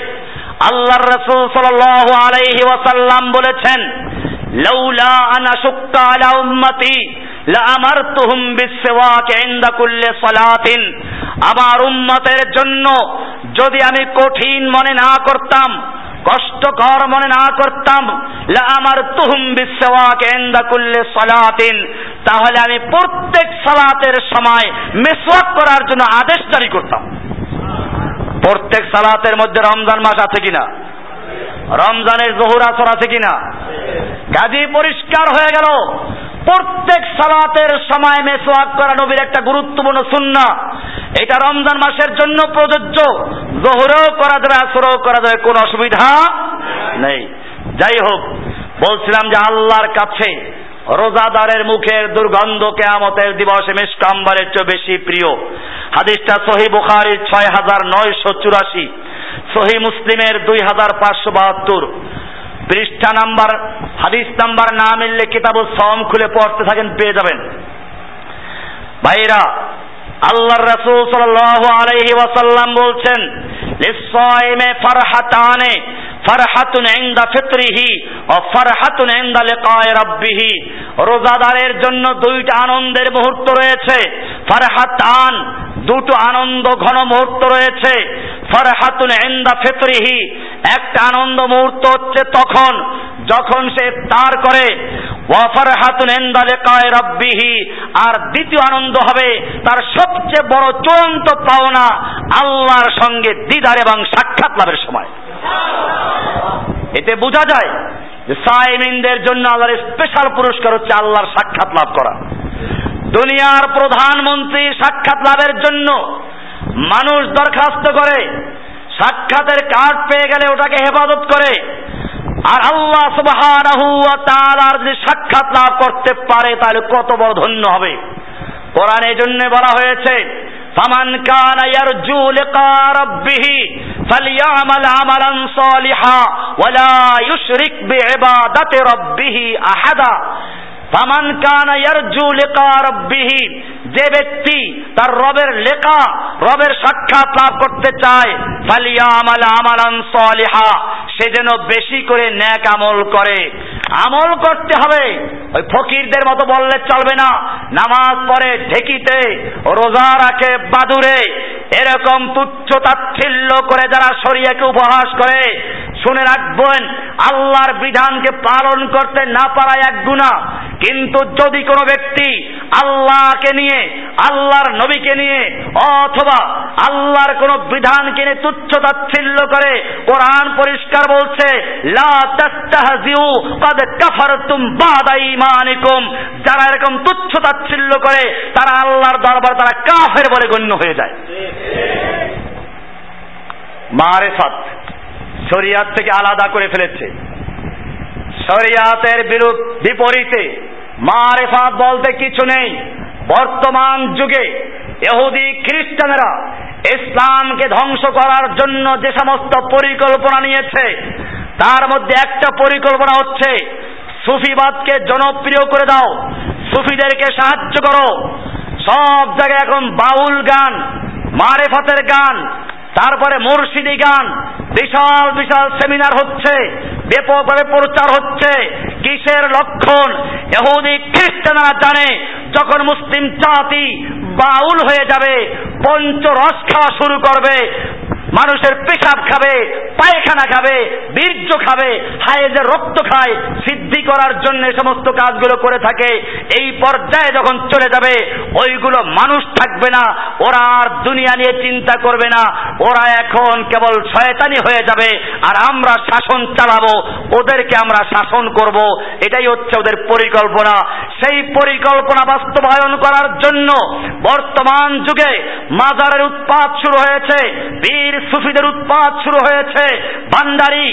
আল্লাহর রাসূল সাল্লাল্লাহু আলাইহি ওয়াসাল্লাম বলেছেন, লাউলা আন আশুক্কা আলা উম্মতি লা আমারতুহুম বিসওয়াক ইনদা কুল্লি সালাতিন। আমার উম্মতের জন্য যদি আমি কঠিন মনে না করতাম, কষ্টকর মনে না করতাম, লা আমারতুহুম বিসওয়াক ইনদা কুল্লি সালাতিন, তাহলে আমি প্রত্যেক সালাতের সময় মিসওয়াক করার জন্য আদেশ জারি করতাম। প্রত্যেক সালাতের মধ্যে রমজান মাস আছে কিনা, রমজানের জোহর আসর আছে কিনা, কাজী পরিষ্কার হয়ে গেল। প্রত্যেক সালাতের সময় মেসওয়াক করা নবীর একটা গুরুত্বপূর্ণ সুন্নাহ। এটা রমজান মাসের জন্য প্রযোজ্য, জোহরেও করা যাবে, আসরেও করা যাবে, কোনো অসুবিধা নেই। যাই হোক, বলছিলাম যে আল্লাহর কাছে রোজাদারের মুখের দুর্গন্ধ কিয়ামতের দিবসে মিশক আম্বারের চেয়ে বেশি প্রিয়। হাদিসটা সহিহ বুখারীর 6984, সহিহ মুসলিমের 2572 পৃষ্ঠা নাম্বার। হাদিস নাম্বার না মিললে কিতাব আস-সাওম খুলে পড়তে থাকেন, পেয়ে যাবেন। ভাইরা, আল্লাহর রাসূল সাল্লাল্লাহু আলাইহি ওয়াসাল্লাম বলছেন, লিস-সায়িমে ফারহাতানে, ফারহাতুন ইনদা ফিতরিহি ওয়া ফারহাতুন ইনদা লিকায়ে রাব্বিহি। রোজাদারের জন্য দুইটা আনন্দের মুহূর্ত রয়েছে। ফারহাতান, দুটো আনন্দ ঘন মুহূর্ত রয়েছে। ফারহাতুন ইনদা ফিতরিহি, একটা আনন্দ মুহূর্ত হচ্ছে তখন যখন সে ইফতার করে। ওয়া ফারহাতুন ইনদা লিকায়ে রাব্বিহি, আর দ্বিতীয় আনন্দ হবে তার সবচেয়ে বড় চূড়ান্ত পাওনা আল্লাহর সঙ্গে দিদার এবং সাক্ষাৎ লাভের সময়। এতে বোঝা যায় যে সায়েমিনদের জন্য আল্লাহর স্পেশাল পুরস্কার হচ্ছে আল্লাহর সাক্ষাৎ লাভ করা। দুনিয়ার প্রধানমন্ত্রী সাক্ষাৎ লাভের জন্য মানুষ দরখাস্ত করে, সাক্ষাতের কার্ড পেয়ে গেলে ওটাকে হেফাজত করে। আর আল্লাহ সুবহানাহু ওয়া তাআলার যদি সাক্ষাৎ লাভ করতে পারে তাহলে কত বড় ধন্য হবে। কোরআনে এজন্য বলা হয়েছে ফামান কানা ইয়ারজু লিকা রাব্বিহি ফালইআমাল আমালান সালিহা ওয়া লা ইউশরিক বিইবাদাতি রাব্বিহি আহাদা। ফামান কানা ইয়ারজু লিকা রাব্বিহি, যে ব্যক্তি তার রবের লেখা, রবের সাক্ষাৎ লাভ করতে চায়, ফালইআমাল আমালান সালিহা, সে যেন বেশি করে ন্যাক আমল করে। আমল করতে হবে, ওই ফকিরদের মতো বললে চলবে না। নামাজ পড়ে ঢেকিতে, রোজা রাখে বাদুরে, এরকম তুচ্ছ তাচ্ছিল্য করে যারা শরিয়াকে উপহাস করে, শুনে রাখবেন আল্লাহর বিধানকে পালন করতে না পারা এক গুনাহ। কিন্তু যদি কোনো ব্যক্তি আল্লাহকে নিয়ে, আল্লাহর নবীকে নিয়ে অথবা আল্লাহর কোনো বিধানকে নিয়ে তুচ্ছ তাচ্ছিল্য করে, কোরআন পরিষ্কার বলছে লা তাস্তাহজিউ ক্বাদ কাফারতুম বা'দা ঈমানিকুম, যারা এরকম তুচ্ছ তাচ্ছিল্য করে তারা আল্লাহর দরবারে তারা কাফের বলে গণ্য হয়ে যায়। মারিফাত শরিয়াত থেকে আলাদা করে ফেলেছে। শরিয়াতের বিপরীতে মারিফাত বলতে কিছু নেই। বর্তমান যুগে ইহুদি খ্রিস্টানরা ইসলামকে ধ্বংস করার জন্য যে সমস্ত পরিকল্পনা নিয়েছে তার মধ্যে একটা পরিকল্পনা হচ্ছে সুফিবাদকে জনপ্রিয় করে দাও, সুফিদেরকে সাহায্য করো। সব জায়গায় এখন বাউল গান, মারেফাতের গান, তারপরে মুর্শিদি গান, বিশাল বিশাল সেমিনার হচ্ছে, ব্যাপকভাবে প্রচার হচ্ছে। কিসের লক্ষণ? ইহুদি খ্রিস্টানরা জানে যখন মুসলিম জাতি বাউল হয়ে যাবে, পঞ্চরস খাওয়া শুরু করবে, মানুষের পেশাব খাবে, পায়খানা খাবে, বীর্য খাবে, হায়েজের রক্ত খায়, সিদ্ধি করার জন্য সমস্ত কাজগুলো করে থাকে। এই পর্যায়ে যখন চলে যাবে ওইগুলো মানুষ থাকবে না, ওরা আর দুনিয়া নিয়ে চিন্তা করবে না, ওরা এখন কেবল শয়তানি হয়ে যাবে। আর আমরা শাসন চালাবো, ওদেরকে আমরা শাসন করব, এটাই হচ্ছে ওদের পরিকল্পনা। সেই পরিকল্পনা বাস্তবায়ন করার জন্য বর্তমান যুগে মাজারের উৎপাত শুরু হয়েছে, বীর সুফিদের উৎপাত শুরু হয়েছে। ভান্ডারি,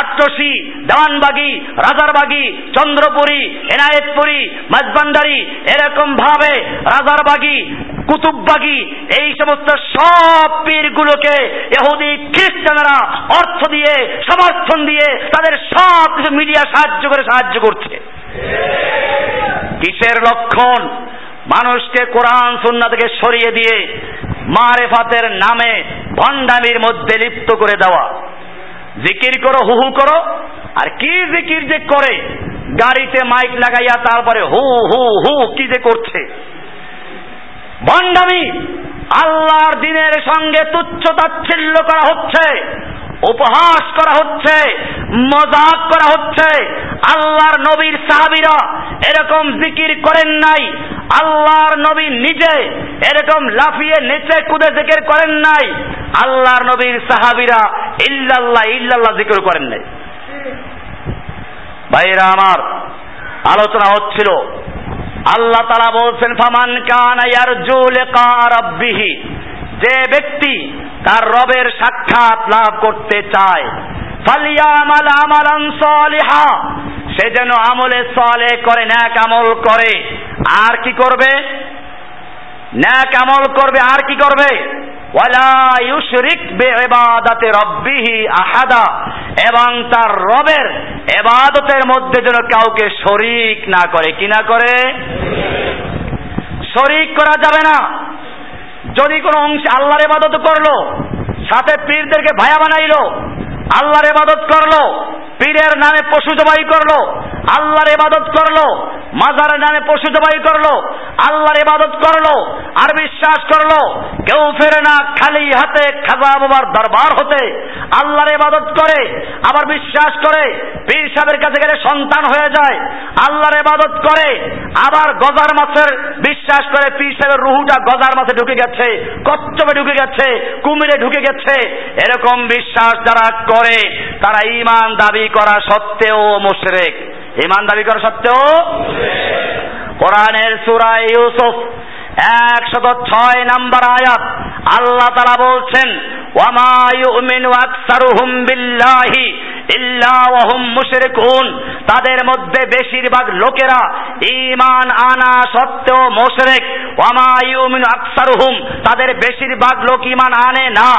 আটরশি, দেওয়ানবাগি, রাজারবাগি, চন্দ্রপুরী, এনায়েতপুরী, মাঝভান্ডারি, এরকম ভাবে রাজারবাগি, কুতুববাগি, এই সমস্ত সব পীরগুলোকে ইহুদি খ্রিস্টানরা অর্থ দিয়ে, সমর্থন দিয়ে, তাদের সব কিছু মিডিয়া সাহায্য করে সাহায্য করছে। কিসের লক্ষণ? মানুষকে কোরআন সুন্নাহ থেকে সরিয়ে দিয়ে মারেফাতের নামে ভণ্ডামির মধ্যে লিপ্ত করে দেওয়া। জিকির করো, হু হু করো, আর কি জিকির যে করে, গাড়িতে মাইক লাগাইয়া তারপরে হু হু হু কি যে করছে, ভণ্ডামি। আল্লাহর দ্বীনের সঙ্গে তুচ্ছ তাচ্ছিল্য করা হচ্ছে, উপহাস করা হচ্ছে, মজাক করা হচ্ছে। আল্লাহর নবীর সাহাবীরা এরকম জিকির করেন নাই, আল্লাহর নবী নিজে এরকম লাফিয়ে নেচে কুদে জিকির করেন নাই, আল্লাহর নবীর সাহাবীরা ইল্লাল্লাহ ইল্লাল্লাহ জিকির করেন নাই। ভাইরা আমার, আলোচনা হচ্ছিল আল্লাহ তাআলা বলছেন ফামান কানা ইয়ারজু লিকা রাব্বিহ, যে ব্যক্তি তার রবের সাক্ষাৎ লাভ করতে চায়, ফালইআমাল আমালান সালিহা, সে যেন আমলে সালেহ করে, ন্যাক আমল করে। আর কি করবে? ন্যাক আমল করবে। আর কি করবে? ওয়ালা ইউশরিক বিইবাদাতি রাব্বিহি আহাদা, এবং তার রবের ইবাদতের মধ্যে যেন কাউকে শরীক না করে। কি না করে? শরীক করা যাবে না। যদি কোনো অংশে আল্লাহর ইবাদত করলো, সাথে পীরদেরকে ভায়া বানাইলো, আল্লাহর ইবাদত করলো, পীরের নামে পশু জবাই করলো, আল্লাহর ইবাদত করলো, মাজারের নামে পশু জবাই করলো, আল্লাহর ইবাদত করলো, আর বিশ্বাস করলো কেউ ফেরে না খালি হাতে খাজা বাবার দরবার হতে, আল্লাহর ইবাদত করে, আবার বিশ্বাস করে পীর সাহেবের কাছে গেলে সন্তান হয়ে যায়, আল্লাহর ইবাদত করে, আবার গজার মাছের বিশ্বাস করে পীর সাহেবের রুহুটা গজার মাছে ঢুকে গেছে, কচ্ছপে ঢুকে গেছে, কুমিরে ঢুকে গেছে, এরকম বিশ্বাস যারা করে তারা ঈমান দাবি করা সত্ত্বেও মুশরিক। ঈমান দাবি করা সত্ত্বেও কোরআনের সূরা ইউসুফ 106 নম্বর আয়াত আল্লাহ তাআলা বলছেন ওয়ামা ইউমিনু আকসারুহুম বিল্লাহি ইল্লা ওয়া হুম মুশরিকুন, তাদের মধ্যে বেশিরভাগ লোকেরা ঈমান আনা সত্ত্বেও মুশরিক। ওয়ামা ইউমিনু আকসারুহুম, তাদের বেশিরভাগ লোক ঈমান আনে না,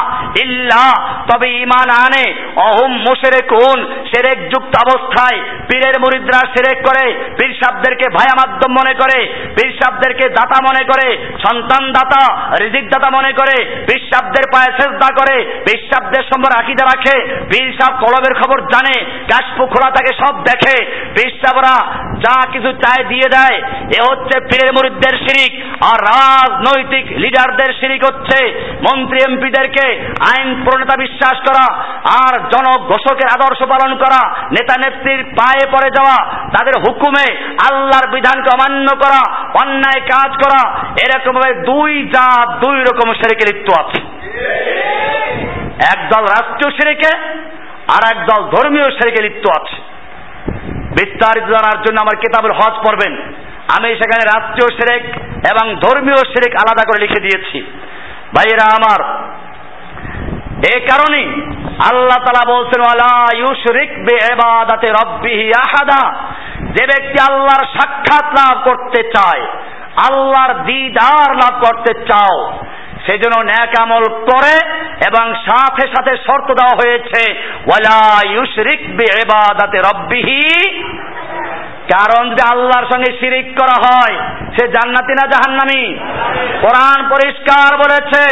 ইল্লা তবে ঈমান আনে, ওয়া হুম মুশরিকুন শিরক যুক্ত অবস্থায়। পীরের মুরিদরা শিরক করে, পীর সাহেবদেরকে ভায়া মাধ্যম মনে করে, পীর সাহেবদেরকে দাতা মনে করে, সন্তান দাতা রিজিক দাতা মনে করে, পীর সাহেবদের পায়ে সেজদা করে, পীর সাহেবদের সম্পর্কে আকীদা রাখে, পীর সাহেব কলবের খবর জানে, কাশপু খোলা থাকে, সব দেখে, পীর সাহেবরা যা কিছু চায় দিয়ে দেয়। এ হচ্ছে পীরের মুরিদদের শিরিক। আর রাজনৈতিক লিডারদের শিরিক হচ্ছে মন্ত্রী এমপিদেরকে আইন প্রণেতা বিশ্বাস করা, আর জনঘোষকের আদর্শ পালন করা, নেতা নেত্রীর পায়ে পড়ে যাওয়া, তাদের হুকুমে আল্লাহর বিধানকে অমান্য করা, অন্যায় কাজ করা। এরকম ভাবে দুই জাত দুই রকম শিরকে লিপ্ত আছে, একদল রাষ্ট্রীয় শিরকে আর একদল ধর্মীয় শিরকে লিপ্ত আছে। বিস্তারিত জানার জন্য আমার কিতাবুল হজ পড়বেন, আমি সেখানে রাষ্ট্রীয় শিরক এবং ধর্মীয় শিরক আলাদা করে লিখে দিয়েছি। ভাইয়েরা আমার, এ কারণে আল্লাহ তাআলা বলছেন ওয়ালা ইউশরিক বিইবাদাতি রাব্বিহি আহাদা, যে ব্যক্তি আল্লাহর সাক্ষাৎ লাভ করতে চায়, আল্লাহর দিদার লাভ করতে চাও, সেজন্য ন্যাক আমল করে, এবং সাথে সাথে শর্ত দেওয়া হয়েছে ওয়ালা ইউশরিক বিইবাদাতি রাব্বিহি, কারণ যে আল্লাহর সঙ্গে শিরিক করা হয় সে জান্নাতি না জাহান্নামী। কোরআন পরিষ্কার বলেছে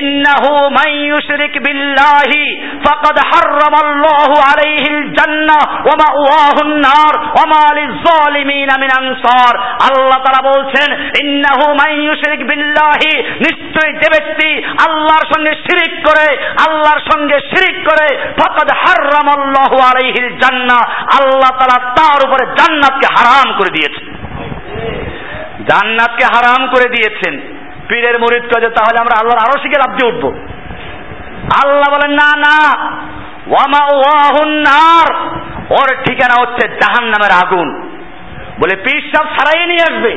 ইন্নাহু মান ইউশরিক বিল্লাহি ফাকাদ হারামাল্লাহু আলাইহিল জান্নাহ ওয়া মাওয়াহুন নার ওয়া মা লিজ্জালিমিনা মিন আনসার। আল্লাহ তাআলা বলছেন ইন্নাহু মান ইউশরিক বিল্লাহি, নিশ্চয়ই যে ব্যক্তি আল্লাহর সঙ্গে শিরিক করে, ফাকাদ হারামাল্লাহু আলাইহিল জান্নাহ, আল্লাহ তাআলা তার উপরে জান্নাতকে হারাম করে দিয়েছেন, পীরের মুরিদ কাজে। তাহলে আমরা আল্লাহর আরশে গিয়ে লাফিয়ে উঠবো? আল্লাহ বলেন না না, ওয়া মাওয়াহুন নার, ওর ঠিকানা হচ্ছে জাহান্নামের আগুন। বলে পীর সাহেব ছাড়াই নিয়ে আসবে,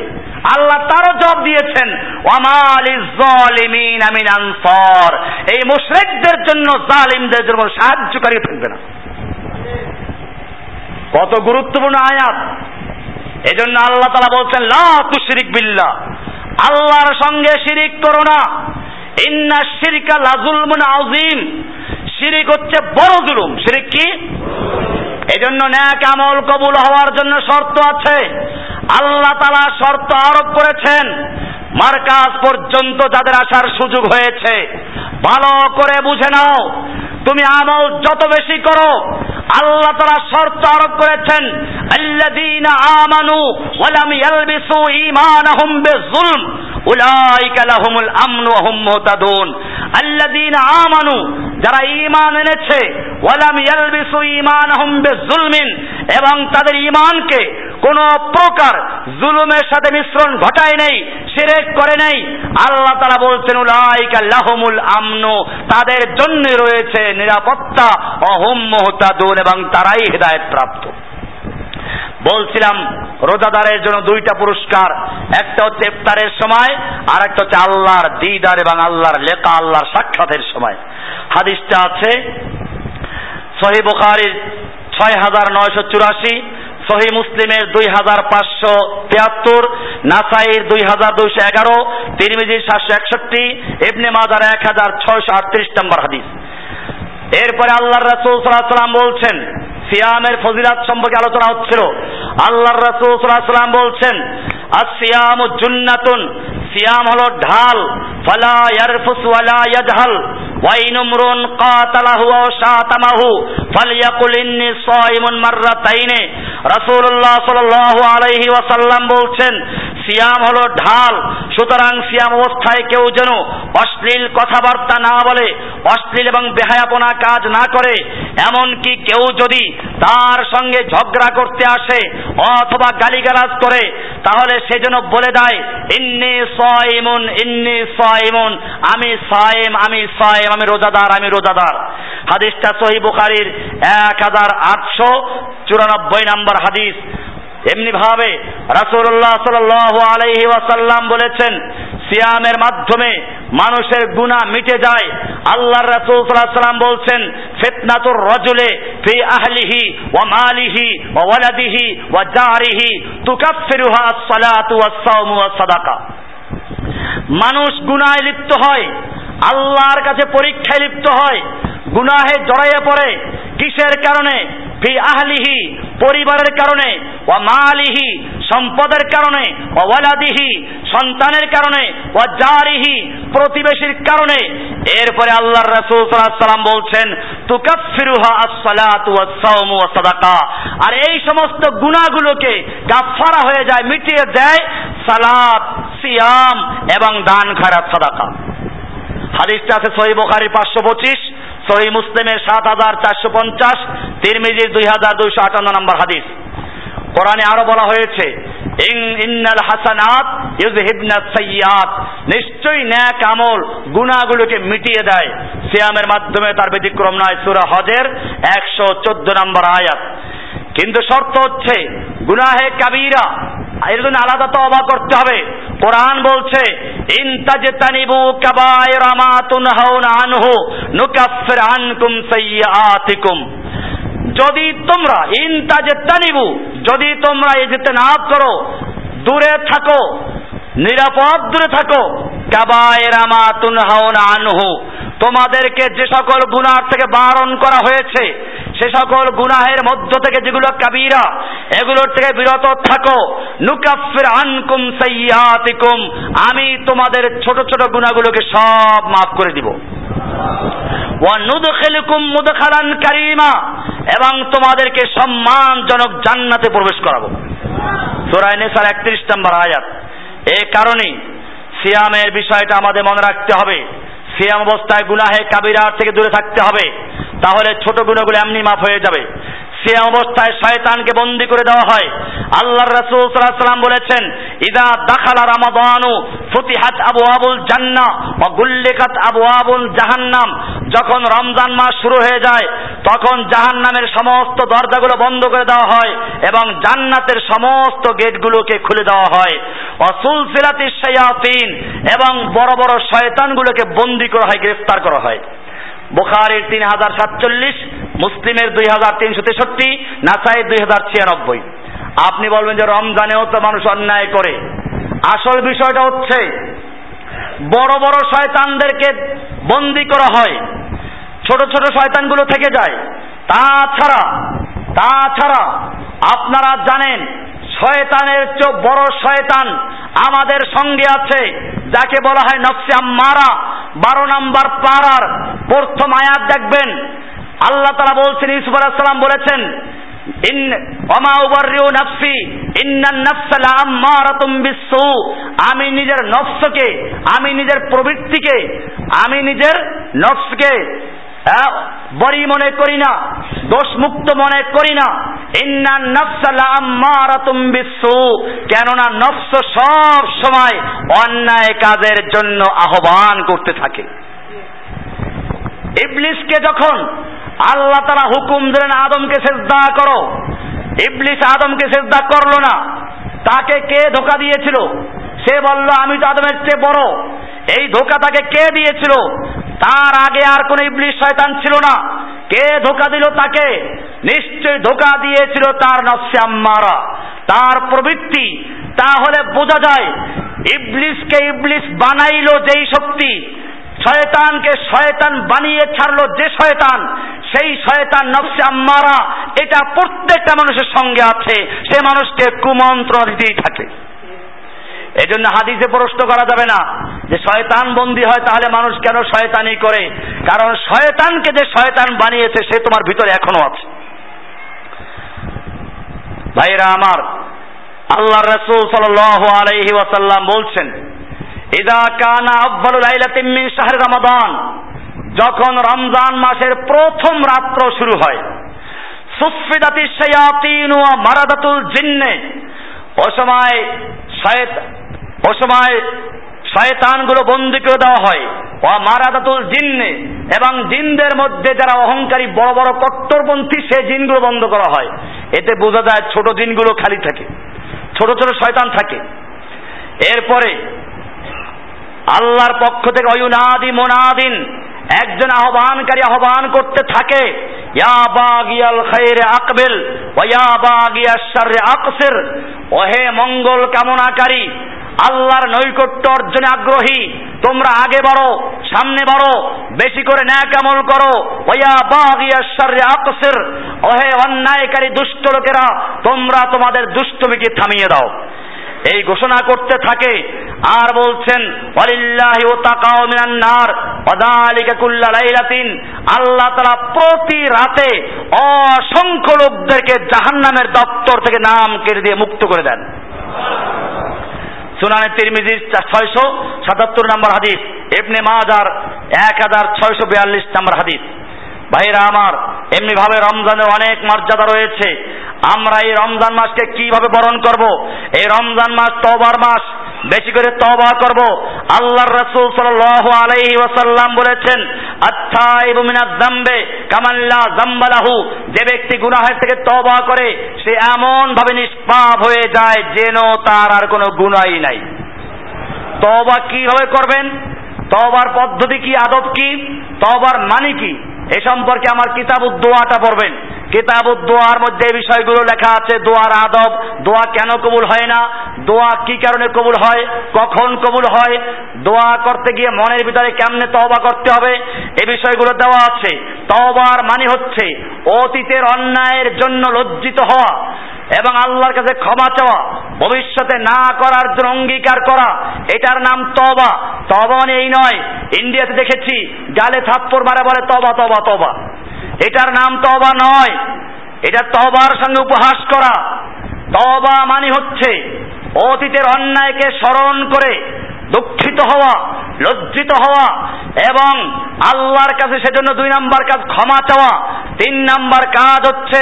আল্লাহ তারও জবাব দিয়েছেন ওয়া মালিজ জালিমিনা মিন আনসার, এই মুশরিকদের জন্য জালিমদের জন্য সাহায্যকারী থাকবে না। কত গুরুত্বপূর্ণ আয়াত! এজন্য আল্লাহ তাআলা বলছেন লা তুশরিক বিল্লাহ, আল্লাহর সঙ্গে শিরিক করো না। ইন্না শিরকা লাযুলমুন আযীম, শিরিক হচ্ছে বড় জুলুম। শিরিক কি? এজন্য নেক আমল কবুল হওয়ার জন্য শর্ত আছে। আল্লাহ তাআলা শর্ত আরোপ করেছেন, মার্কাজ পর্যন্ত যাদের আসার সুযোগ হয়েছে ভালো করে বুঝে নাও, তুমি আমল যত বেশি করো। আল্লাহ তাআলা শর্ত আরোপ করেছেন আল্লাযীনা আমানু ওয়া লাম ইয়ালবিসু ঈমানাহুম বিযুলম উলাইকা লাহুমুল আমনু ওয়া হুম মুহতাদুন। আল্লাযীনা আমানু, যারা ঈমান এনেছে, ওয়া লাম ইয়ালবিসু ঈমানাহুম বিযুলমিন, এবং তাদের ঈমানকে কোন প্রকার জুলুমের সাথে মিশ্রণ ঘটায় নাই, শিরক করে নাই। আল্লাহ তাআলা বলছেন উলাইকা লাহুমুল আমনু, তাদের জন্য রয়েছে নিরাপত্তা, ওহুম মুহতাদুন, এবং তারাই হেদায়েত প্রাপ্ত। বলছিলাম রোজাদারের জন্য দুইটা পুরস্কার, একটা হচ্ছে ইফতারের সময়, আর একটা হচ্ছে আল্লাহর দিদার এবং আল্লাহর লিকা, আল্লাহর সাক্ষাতের সময়। হাদিসটা আছে সহিহ বুখারীর 6984, সহিহ মুসলিমের 2573, নাসাইর 2211, তিরমিজির 761, ইবনে মাজার 1638 নম্বর হাদিস। এরপরে আল্লাহর রাসূল সাল্লাল্লাহু আলাইহি ওয়াসাল্লাম বলছেন, সিয়ামের ফজিলাত সম্পর্কে আলোচনা হচ্ছিল। আল্লাহর রাসূল সাল্লাল্লাহু আলাইহি ওয়াসাল্লাম বলছেন আস-সিয়ামু জুন্নাতুন, সিয়াম হলো ঢাল, ফালা ইয়ারফুস ওয়ালা ইয়াজহাল, ওয়াইনুমরুন কাতালাহু ওয়া শাতামাহু ফালয়াকুল ইন্নী সায়িমুন মাররাতাইন। রাসূলুল্লাহ সাল্লাল্লাহু আলাইহি ওয়াসাল্লাম বলছেন সিয়াম হলো ঢাল, সুতরাং সিয়াম অবস্থায় কেউ যেন অশ্লীল কথাবার্তা না বলে, অশ্লীল এবং বেহায়াপনা কাজ না করে, এমনকি কেউ যদি তার সঙ্গে ঝগড়া করতে আসে অথবা গালিগালাজ করে, তাহলে সে যেন বলে দেয় ইন্নী সায়িমুন, ইন্নী সায়িমুন, আমি সায়েম, আমি সায়েম, আমি রোজাদার, আমি রোজাদার। হাদিসটা সহিহ বুখারীর 1894 নম্বর হাদিস। এমনি ভাবে রাসূলুল্লাহ সাল্লাল্লাহু আলাইহি ওয়াসাল্লাম বলেছেন, সিয়ামের মাধ্যমে মানুষের গুনাহ মিটে যায়। আল্লাহর রাসূল সাল্লাল্লাহু আলাইহি ওয়াসাল্লাম বলছেন, ফিতনাতুর রাজুলি ফি আহলিহি ওয়া মালিহি ওয়া ওয়ালাদিহি ওয়া জারিহি তুকাফফিরুহা আস-সালাতু ওয়াস-সাওমু ওয়াস-সাদাকা। মানুষ গুনাহে লিপ্ত হয়, আল্লাহর কাছে পরীক্ষায় লিপ্ত হয়, গুনাহে জড়াইয়ে পড়ে। কিসের কারণে? ফি আহলিহি, পরিবারের কারণে, ওয়া মালিহি, সম্পদের কারণে, ওয়া ওয়ালাদিহি, সন্তানের কারণে, ওয়া জারিহি, প্রতিবেশীর কারণে। এরপরে আল্লাহর রাসূল সাল্লাল্লাহু আলাইহি ওয়াসাল্লাম বলছেন, তুকাফফিরুহা আস-সালাতু ওয়াস-সাওমু ওয়াস-সাদাকা। আর এই সমস্ত গুনাহগুলোকে কাফফারা হয়ে যায়, মিটিয়ে দেয় সালাত, সিয়াম এবং দান, খয়রাত, সাদাকা। হাদিসটা আছে সহিহ বুখারী 525, সহিহ মুসলিমের 7450, তিরমিজির 2258 নম্বর হাদিস। কোরআনে আরো বলা হয়েছে, ইন্নাল হাসানাত ইউযহিবনা সাইয়্যাত, নিশ্চয়ই নেক আমল গুনাহগুলোকে মিটিয়ে দেয়। সিয়ামের মাধ্যমে তার ব্যতিক্রম নয়, সূরা হজের 114 নম্বর আয়াত। কিন্তু শর্ত হচ্ছে গুনাহে কাবীরা, এর জন্য আলাদা তওবা করতে হবে। কোরআন বলছে, ইন তাজতানিবু কাবায়রা মা তুনহাউনা আনহু নুকাফির আনকুম সাইয়্যাতিকুম, যদি তোমরা, ইন তাজতানিবু, যদি তোমরা ইজতিনাব করো, দূরে থাকো, নিরাপদ দূরে থাকো, কাবায়রা মা তুনহাউনা আনহু, তোমাদেরকে যে সকল গুনাহ থেকে বারণ করা হয়েছে, সে সকল গুনাহের মধ্য থেকে যেগুলো কাবীরা, এগুলোর থেকে বিরত থাকো। নুকাফির আনকুম সাইয়্যাতিকুম, আমি তোমাদের ছোট ছোট গুনাহগুলোকে সব মাফ করে দিব। ওয়া নুদখিলকুম মুদখালান কারীমা, এবং তোমাদেরকে সম্মানজনক জান্নাতে প্রবেশ করাবো। সূরা নিসা 31 নম্বর আয়াত। এই কারণে সিয়ামের বিষয়টা আমাদের মনে রাখতে হবে। সিয়াম অবস্থায় গুনাহে কাবীরা থেকে দূরে থাকতে হবে, তাহলে ছোট গুনাহগুলো এমনি মাফ হয়ে যাবে। সিয়াম অবস্থায় শয়তানকে বন্দী করে দেওয়া হয়। আল্লাহর রাসূল সাল্লাল্লাহু আলাইহি ওয়াসাল্লাম বলেছেন, ইযা দাখালা রমাদানু ফুতিহাত আবওয়াবুল জান্নাহ ওয়া গুল্লিকাত আবওয়াবুল জাহান্নাম, যখন রমজান মাস শুরু হয়ে যায় তখন জাহান্নামের সমস্ত দরজাগুলো বন্ধ করে দেওয়া হয় এবং জান্নাতের সমস্ত গেটগুলোকে খুলে দেওয়া হয়। ওয়া সুলসিলাতিশ শায়াতিন, এবং বড় বড় শয়তানগুলোকে বন্দী করা হয়, গ্রেফতার করা হয়। বুখারীর 3047, মুসলিমের 2363, নাসাইয়ের 2096। আপনি বলবেন যে রমজানেও তো মানুষ অন্যায় করে। আসল বিষয়টা হচ্ছে বড় বড় শয়তানদেরকে বন্দী করা হয়, ছোট ছোট শয়তানগুলো থেকে যায়। তাছাড়া আপনারা জানেন, শয়তানের চেয়ে বড় শয়তান আমাদের সঙ্গে আছে, যাকে বলা হয় নফসে আম্মারা। 12 নম্বর পারার প্রথম আয়াত দেখবেন, আল্লাহ তাআলা বলছেন, ইউসুফ আলাইহিস সালাম বলেছেন, ইন ওমা উবাররিউ নাফসি ইন্নান নাফসা লাআম্মারাতুম বিসসু, আমি নিজের নফসকে, আমি নিজের প্রবৃত্তিকে, আমি নিজের নফসকে বড়ি মনে করি না, দোষমুক্ত মনে করি না। ইন্নান নাফসা লাআম্মারাতুম বিসসু, কেননা নফস সব সময় অন্যায় কাজের জন্য আহ্বান করতে থাকে। ইবলিসকে যখন আল্লাহ তাআলা হুকুম দিলেন আদমকে সিজদা করো, ইবলিস আদমকে সিজদা করলো না। তাকে কে ধোকা দিয়েছিল? সে বলল, আমি তো আদমের চেয়ে বড়। এই ধোকা তাকে কে দিয়েছিল? তার আগে আর কোন ইবলিস শয়তান ছিল না। কে ধোকা দিল তাকে? নিশ্চয়ই ধোকা দিয়েছিল তার নফসে আম্মারা, তার প্রবৃত্তি। তাহলে বোঝা যায় ইবলিসকে ইবলিস বানাইলো যেই শক্তি, শয়তানকে শয়তান বানিয়ে ছাড়লো যে শয়তান, সেই শয়তান নফসে আম্মারা। এটা প্রত্যেকটা মানুষের সঙ্গে আছে, সে মানুষকে কুমন্ত্রণা দিতেই থাকে। এজন্য হাদিসে প্রশ্ন করা যাবে না যে শয়তান বন্দী হয় তাহলে মানুষ কেন শয়তানি করে, কারণ শয়তানকে যে শয়তান বানিয়েছে সে তোমার ভিতরে এখনো আছে। ভাইরা আমার, আল্লাহর রাসূল সাল্লাল্লাহু আলাইহি ওয়াসাল্লাম বলছেন, ইযা কানা আউয়ালু লাইলাতিন মিন শাহরি রমাদান, যখন রমজান মাসের প্রথম রাত্র শুরু হয়, সুফিদাতিশ শায়াতিন ওয়া মারাদাতুল জিন্নে, ও সময় শয়তানগুলো বন্দী করে দেওয়া হয়, ও মারাদাতুল জিন্নে, এবং জিনদের মধ্যে যারা অহংকারী, বড় বড় কট্টরপন্থী, সে জিনগুলো বন্ধ করা হয়। এতে বোঝা যায় ছোট দিনগুলো খালি থাকে, ছোট ছোট শয়তান থাকে। এরপরে আল্লাহর পক্ষ থেকে অয়ুনাদি মোনাদিন, একজন আহ্বানকারী আহ্বান করতে থাকে, ইয়া বাগিয়াল খাইরে আকবিল ওয়া ইয়া বাগিয়াশ শাররে আকসির, ওহে মঙ্গল কামনাকারী, আল্লাহর নৈকট্য অর্জনে আগ্রহী, তোমরা আগে বাড়ো, সামনে বাড়ো, বেশি করে ন্যাক আমল করো। ওয়া বাগিয়াশ শাররে আকসির, ওহে অন্যায়কারী দুষ্ট লোকেরা, তোমরা তোমাদের দুষ্টমিকে থামিয়ে দাও। এই ঘোষণা করতে থাকে। আর বলছেন ওয়ালিল্লাহি ওয়াতাকাউ মিনান নার ওয়া যালিকা কুল্লা লাইলাতিন, আল্লাহ তাআলা প্রতি রাতে অসংখ্য লোকদেরকে জাহান্নামের দপ্তর থেকে নাম কেটে দিয়ে মুক্ত করে দেন। সুনান আত-তিরমিজি 677 নম্বর হাদিস, ইবনে মাজার 1642 নম্বর হাদিস। ভাইরা আমার, এমনি ভাবে রমজানের অনেক মর্যাদা রয়েছে। আমরা এই রমজান মাসকে কিভাবে বরণ করব? এই রমজান মাস তওবার মাস, বেশি করে তওবা করব। আল্লাহর রাসূল সাল্লাল্লাহু আলাইহি ওয়াসাল্লাম বলেছেন, আত-তায়িবু মিনাজ যামবি কামান লা যামবা লাহু, যে ব্যক্তি গুনাহের থেকে তওবা করে সে এমন ভাবে নিষ্পাপ হয়ে যায় যেন তার আর কোনো গুনাহই নাই। তওবা কিভাবে করবেন, তওবার পদ্ধতি কি, আদব কি, তওবার মানে কি, এ সম্পর্কে আমার কিতাব উদ-দোয়াটা পড়বেন। কিতাব উদ-দোয়ার মধ্যে এই বিষয়গুলো লেখা আছে, দোয়ার আদব, দোয়া কেন কবুল হয় না, দোয়া কি কারণে কবুল হয়, কখন কবুল হয়, দোয়া করতে গিয়ে মনের ভিতরে কেমনে তওবা করতে হবে, এই বিষয়গুলো দেওয়া আছে। তওবার মানে হচ্ছে অতীতের অন্যায়ের জন্য লজ্জিত হওয়া এবং আল্লাহর কাছে ক্ষমা চাওয়া, ভবিষ্যতে না করার জন্য অঙ্গীকার করা, এটার নাম তওবা। তওবা মানে এই নয়, ইন্ডিয়াতে দেখেছি গালে থাপ্পড় মারা বলে তওবা তওবা তওবা, এটার নাম তওবা নয়, এটা তওবার সঙ্গে উপহাস করা। তওবা মানে হচ্ছে অতীতের অন্যায়কে স্মরণ করে দুঃখিত হওয়া, লজ্জিত হওয়া এবং আল্লাহর কাছে সেজন্য 2 নাম্বার কাজ ক্ষমা চাওয়া, 3 নাম্বার কাজ হচ্ছে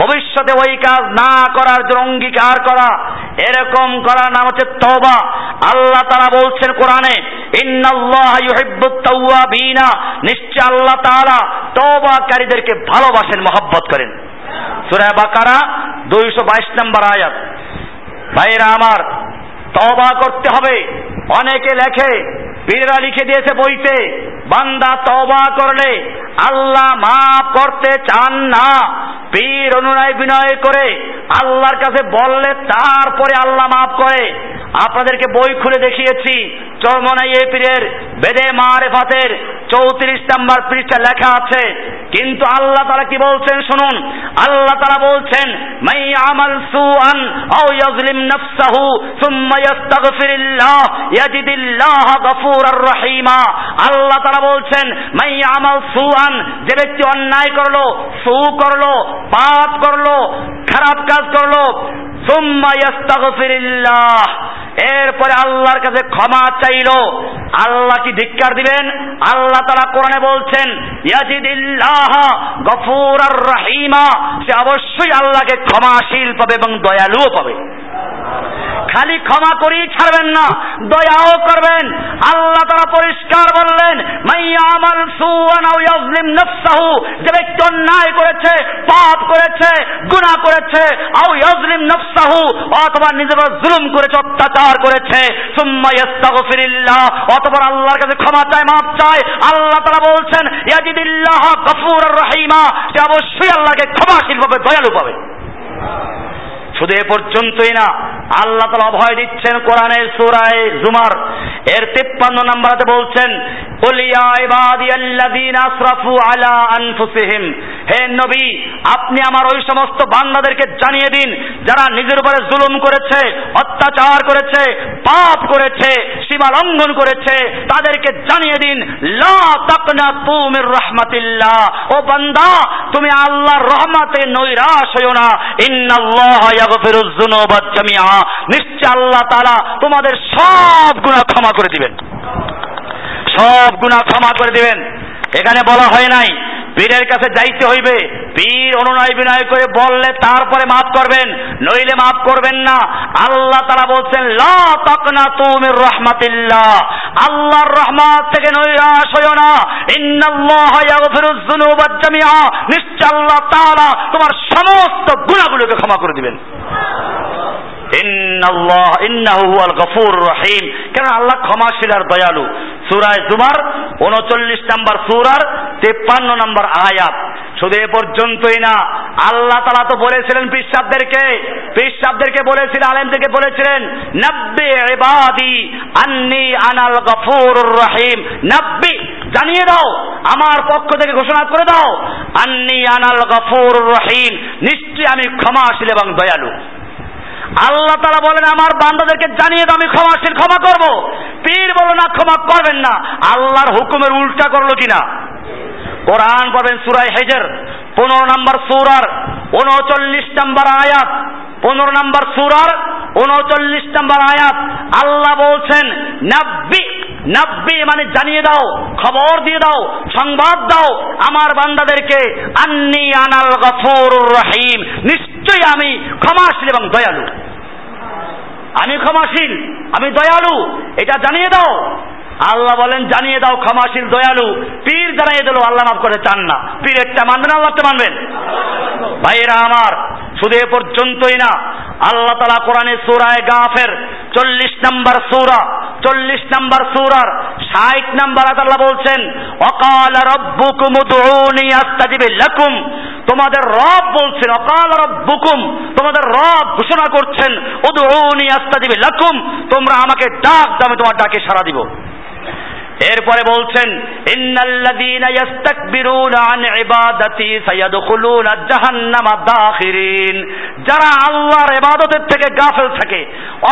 ভবিষ্যতে ওই কাজ না করার জন্য অঙ্গীকার করা। এরকম করার নাম হচ্ছে তওবা। আল্লাহ তাআলা বলছেন কোরআনে, ইন্নাল্লাহা ইউহিব্বুত তাওয়াবিনা, নিশ্চয় আল্লাহ তাআলা তওবাকারীদেরকে ভালোবাসেন, মহব্বত করেন। সূরা বাকারা 222 নম্বর আয়াত। ভাইরা আমার, তওবা করতে হবে। অনেকে লেখে, পীররা লিখে দিয়েছে বইতে, বান্দা তওবা করলে আল্লাহ মাফ করতে চান না, পীর অনুনয় বিনয় করে আল্লাহর কাছে বললে তারপরে আল্লাহ মাফ করে। আপনাদেরকে বই খুলে দেখিয়েছি, চরমনাই এ পীরের বেদে মারেফাতের 34 নম্বর পৃষ্ঠা লেখা আছে। কিন্তু আল্লাহ তাআলা কি বলছেন শুনুন, আল্লাহ তাআলা বলছেন, মাই আমাল সুআন আও ইয়াজলিম নাফসাহু সুম্মা ইস্তাগফিরুল্লাহ ইয়াজিদুল্লাহ গফুরার রহিমা। আল্লাহ তাআলা বলছেন, মাই আমাল সুআন, যে ব্যক্তি অন্যায় করলো, সু করলো, পাপ করলো, খারাপ কাজ করলো, সুম্মা ইস্তাগফিরুল্লাহ, এরপরে আল্লাহর কাছে ক্ষমা চাইলো, আল্লাহ কি ধিক্কার দিবেন? আল্লাহ তাআলা কোরআনে বলছেন, ইয়াজিদিল্লাহ গফুরার রহিমা, সে অবশ্যই আল্লাহকে ক্ষমাশীল পাবে এবং দয়ালুও পাবে। খালি ক্ষমা করি ছাড়বেন না, দয়াও করবেন। আল্লাহ তাআলা পরিষ্কার বললেন, মাইয়ামাল সুআন আও ইয়াজলিম নাফসাহু, যে ব্যক্তি অন্যায় করেছে, পাপ করেছে, গুনাহ করেছে, আও ইয়াজলিম নাফসাহু, অথবা নিজের উপর জুলুম করেছে, অত্যাচার করেছে, সুম্মা ইস্তাগফিরুল্লাহ, অথবা আল্লাহর কাছে ক্ষমা চায়, মাফ চায়, আল্লাহ তাআলা বলছেন ইয়াজিদিল্লাহ গফুরার রহিমা, সে অবশ্যই আল্লাহকে ক্ষমাশীল পাবে, দয়ালু পাবে। শুধু এ পর্যন্তই না, আল্লাহ তাআলা অভয় দিচ্ছেন কোরআনের সূরা জুমার এর 53 নম্বর আয়াতে বলছেন, কুল ইয়া ইবাদিয়াল্লাযীনা আসরাফু আলা আনফুসিহিম, হে নবী আপনি আমার ওই সমস্ত বান্দাদেরকে জানিয়ে দিন যারা নিজের উপরে জুলুম করেছে, অত্যাচার করেছে, পাপ করেছে, সীমা লঙ্ঘন করেছে, তাদেরকে জানিয়ে দিন, লা তাকনাতু মির রাহমাতিল্লাহ, ও বান্দা তুমি আল্লাহর রহমতে নৈরাশ হইও না, ইন্নাল্লাহ ইয়াগফিরুয যুনুবা জামিআ, নিশ্চয় আল্লাহ তাআলা তোমাদের সব গুনাহ ক্ষমা করে দিবেন, সব গুনাহ ক্ষমা করে দিবেন। এখানে বলা হয় নাই পীরের কাছে যাইতে হইবে, পীর অনুনয় বিনয় করে বললে তারপরে মাফ করবেন, নইলে মাফ করবেন না। আল্লাহ তাআলা বলছেন, লা তাকনাতু মির রাহমাতিল্লাহ, আল্লাহর রহমত থেকে নৈরাশ হয়ো না। ইন্নাল্লাহা ইয়াগফিরুয যুনুবা জামিআ, নিশ্চয় আল্লাহ তাআলা তোমার সমস্ত গুনাহগুলোকে ক্ষমা করে দিবেন। ইন্নাল্লাহ ইন্নাহু হুয়াল গফুরুর রহিম, কারণ আল্লাহ ক্ষমাশীল আর দয়ালু। সূরা জুমার 39 নম্বর সূরার 53 নম্বর আয়াত। শুধু এ পর্যন্তই না, আল্লাহ তাআলা তো বলেছিলেন পীর সাহেবদেরকে বলেছিলেন, আলেমদেরকে বলেছিলেন, নাব্বি ইবাদি আন্নী আনাল গফুরুর রহিম, নাব্বি জানিয়ে দাও, আমার পক্ষ থেকে ঘোষণা করে দাও, আন্নী আনাল গফুরুর রহিম, নিশ্চয়ই আমি ক্ষমাশীল এবং দয়ালু। আল্লাহ তাআলা বলেন আমার বান্দাদেরকে জানিয়ে দাও আমি ক্ষমাশীল, ক্ষমা করব। পীর বলো না ক্ষমা করবেন না, আল্লাহর হুকুমের উল্টা করলো কিনা। কোরআন পড়বেন সূরা হাজর 15 নম্বর সূরার 39 নম্বর আয়াত, 15 নম্বর সূরার 39 নম্বর আয়াত। আল্লাহ বলছেন নাব্বি মানে জানিয়ে দাও, খবর দিয়ে দাও, সংবাদ দাও আমার বান্দাদেরকে, আন্নী আনাল গফুরুর রহিম, নিশ্চয়ই আমি ক্ষমাশীল এবং দয়ালু। আমি ক্ষমাশীল, আমি দয়ালু, এটা জানিয়ে দাও। আল্লাহ বলেন জানিয়ে দাও ক্ষমাশীল দয়ালু। পীর জানিয়ে দিল, আল্লাহ মাফ করতে চান না। পীর একটা মানবেন, আল্লাহটা মানবেন। ভাইরা আমার, শুধু এ পর্যন্তই না, আল্লাহ তাআলা কোরআনে সূরা গাফের 40 নম্বর সূরার 60 নম্বর আয়াত আল্লাহ বলছেন, ওয়াকালা রাব্বুকুম উদউনি আস্তাজিব লাকুম, তোমাদের রব বলছেন, ওয়াকালা রাব্বুকুম, তোমাদের রব ঘোষণা করছেন, উদউনি আস্তাজিব লাকুম, তোমরা আমাকে ডাক দাও, আমি তোমার ডাকে সাড়া দিব। এরপরে বলছেন, ইন্নাল্লাযীনা ইস্তাকবিরুনা আন ইবাদাতি সায়াদখুলুনা জাহান্নামা দাখিরিন, যারা আল্লাহর ইবাদতের থেকে গাফেল থাকে,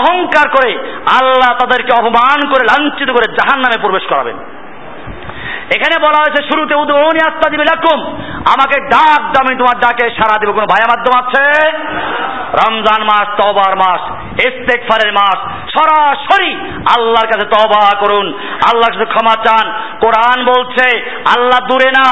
অহংকার করে, আল্লাহ তাদেরকে অপমান করে, লাঞ্ছিত করে জাহান্নামে প্রবেশ করাবেন। এখানে বলা হয়েছে শুরুতে উদউনি আস্তাজিব লাকুম, আমাকে ডাক দাও আমি তোমার ডাকে সাড়া দেব। কোনো ভাইয়া মাধ্যম আছে? রমজান মাস তওবার মাস, ইস্তেগফারের মাস, সরাসরি আল্লাহর কাছে তওবা করুন, আল্লাহর কাছে ক্ষমা চান। কোরআন বলছে আল্লাহ দূরে না,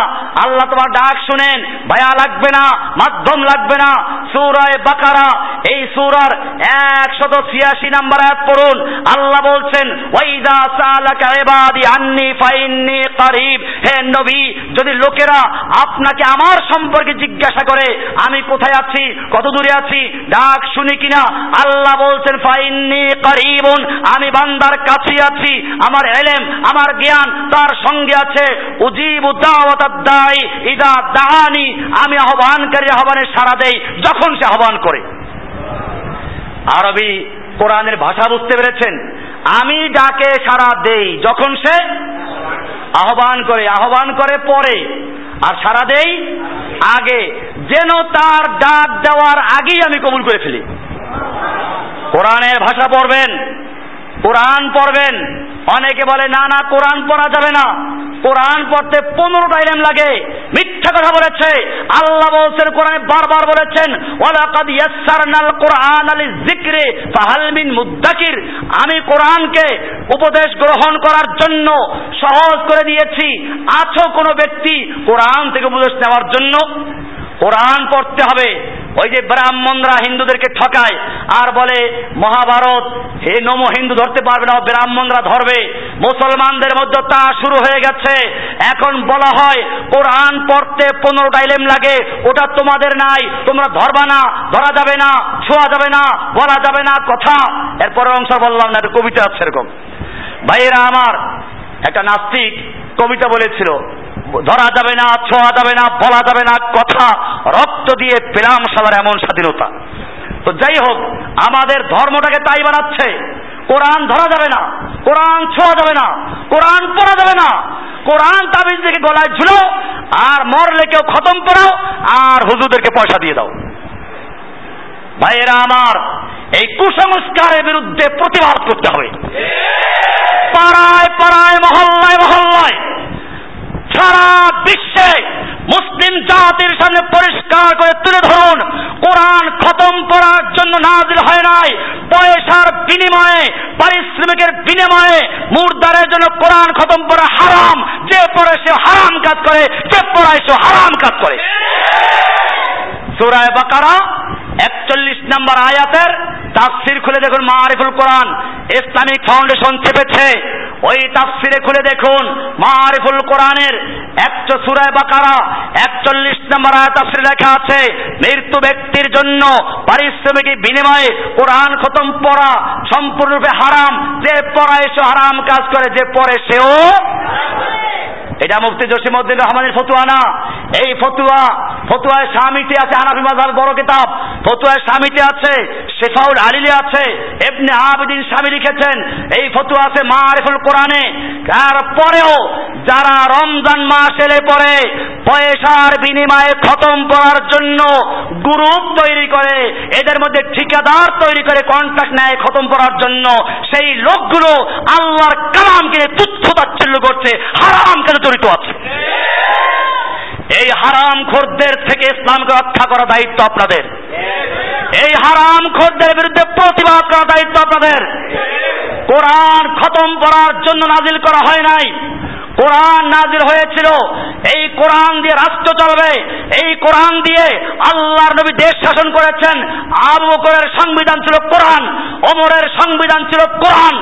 আল্লাহ তোমার ডাক শুনেন, ভায়া লাগবে না, মাধ্যম লাগবে না। সূরা বাকারা এই সূরার 186 নম্বর আয়াত পড়ুন। আল্লাহ বলছেন, ওয়াইদা সালাকা ইবাদি আন্নী ফাইন্নী কারীব, হে নবী যদি লোকেরা আপনাকে আমার সম্পর্কে জিজ্ঞাসা করে, আমি কোথায় আছি, কত দূরে আছি, ডাক শুনি কিনা, আল্লাহ বলছেন ফাইন্নী কারীবুন, আমি বান্দার কাছে আছি, আমার ইলম, আমার জ্ঞান তার সঙ্গে আছে। উজিবু দাওয়াতাদ দাঈ ইযা দাআনি, আমি আহ্বানকারীর আহ্বানে সাড়া দেই যখন সে আহ্বান করে। আরবি কোরআনের ভাষা বুঝতে পেরেছেন? আমি ডাকে সাড়া দেই যখন সে আহ্বান করে পরে, আর সাড়া দেই আগে, যেন তার ডাক দেওয়ার আগেই আমি কবুল করে ফেলি। কোরআনের ভাষা পড়বেন, কোরআন পড়বেন। অনেকে বলে না কোরআন পড়া যাবে না, কোরআন পড়তে 15টা ইলম লাগে, মিথ্যা কথা বলেছে। আল্লাহ বলছেন কোরআনে বারবার বলেছেন, ওয়ালাকাদ ইয়াসসারনাল কুরআনা লিযিকরি ফাহাল মিন মুদ্দাকির, আমি কোরআনকে উপদেশ গ্রহণ করার জন্য সহজ করে দিয়েছি, আছো কোনো ব্যক্তি কোরআন থেকে উপদেশ নেওয়ার জন্য? কোরআন পড়তে হবে। ওই যে ব্রাহ্মণরা হিন্দুদেরকে ঠকায় আর বলে মহাভারত হে নমো হিন্দু ধরতে পারবে না, ব্রাহ্মণরা ধরবে, মুসলমানদের মধ্যে তা শুরু হয়ে গেছে। এখন বলা হয় কোরআন পড়তে 15টা ইলম লাগে, ওটা তোমাদের নাই, তোমরা ধরবা না, ধরা যাবে না, ছোঁয়া যাবে না, বলা যাবে না কথা। এরপরের অংশ বললাম না, একটা কবিতা আছে এরকম। ভাইয়েরা আমার, একটা নাস্তিক কবিতা বলেছিল, ধরা যাবে না, ছোঁয়া যাবে না, বলা যাবে না কথা, রক্ত দিয়ে পেলাম সবার এমন স্বাধীনতা। তো যাই হোক, আমাদের ধর্মটাকে তাই বানাচ্ছে, কোরআন ধরা যাবে না, কোরআন ছোঁয়া যাবে না, কোরআন পড়া যাবে না, কোরআন তাবিজ থেকে গলায় ঝুলো, আর মরলে কেউ খতম পড়াও, আর হুজুরদেরকে পয়সা দিয়ে দাও। ভাইয়েরা আমার, এই কুসংস্কারের বিরুদ্ধে প্রতিবাদ করতে হবে। পাড়ায় পাড়ায়, মহল্লায় মহল্লায়, সারা বিশ্বে মুসলিম জাতির সামনে পরিষ্কার করে তুলে ধরুন, কোরআন খতম করার জন্য নাযিল হয় নাই, পয়সার বিনিময়ে, পারিশ্রমিকের বিনিময়ে মুর্দারের জন্য কোরআন খতম করা হারাম। যে পড়ে সে হারাম কাজ করে, যে পড়ায় সে হারাম কাজ করে। সূরা বাকারা 41 নম্বর আয়াতের তাফসীর খুলে দেখুন, মারিফুল কোরআন ইসলামিক ফাউন্ডেশন ছেপেছে। ওই তাফসিরে খুলে দেখুন মারিফুল কোরআনের 100 সূরা বাকারা 41 নম্বর আয়াত তাফসিরে লেখা আছে, মৃত্যু ব্যক্তির জন্য পারিশ্রমিক বিনিময়ে কোরআন খতম পড়া সম্পূর্ণরূপে হারাম, যে পড়ায় সে হারাম কাজ করে, যে পড়ে সেও। এটা মুফতি জসিম উদ্দিন রহমানের ফতুয়া না, এই ফতুয়া ফতুয়ায় শামিতে আছে, হানাফি মাযহাবের বড় কিতাব ফতুয়ায় শামিতে আছে, শিফাউল আলিলে আছে, ইবনে আবিদিন শামি লিখেছেন, এই ফতুয়া আছে মারিফুল কোরআনে। তারপরেও যারা রমজান মাস এলে পরে পয়সার বিনিময়ে খতম পড়ার জন্য গ্রুপ তৈরি করে, এদের মধ্যে ঠিকাদার তৈরি করে কন্ট্রাক্ট নেয় খতম পড়ার জন্য, সেই লোকগুলো আল্লাহর কালামকে তুচ্ছ তাচ্ছিল্য করছে, হারাম কাজে জড়িত আছে। এই হারাম খোরদের থেকে ইসলামকে রক্ষা করার দায়িত্ব আপনাদের, এই হারাম খোরদের বিরুদ্ধে প্রতিবাদ করার দায়িত্ব আপনাদের। কোরআন খতম করার জন্য নাজিল করা হয় নাই, কোরআন নাজিল হয়েছিল এই কোরআন দিয়ে রাষ্ট্র চলবে, এই কোরআন দিয়ে আল্লাহর নবী দেশ শাসন করেছেন। আবু বকরের সংবিধান ছিল কোরআন, ওমরের সংবিধান ছিল কোরআন,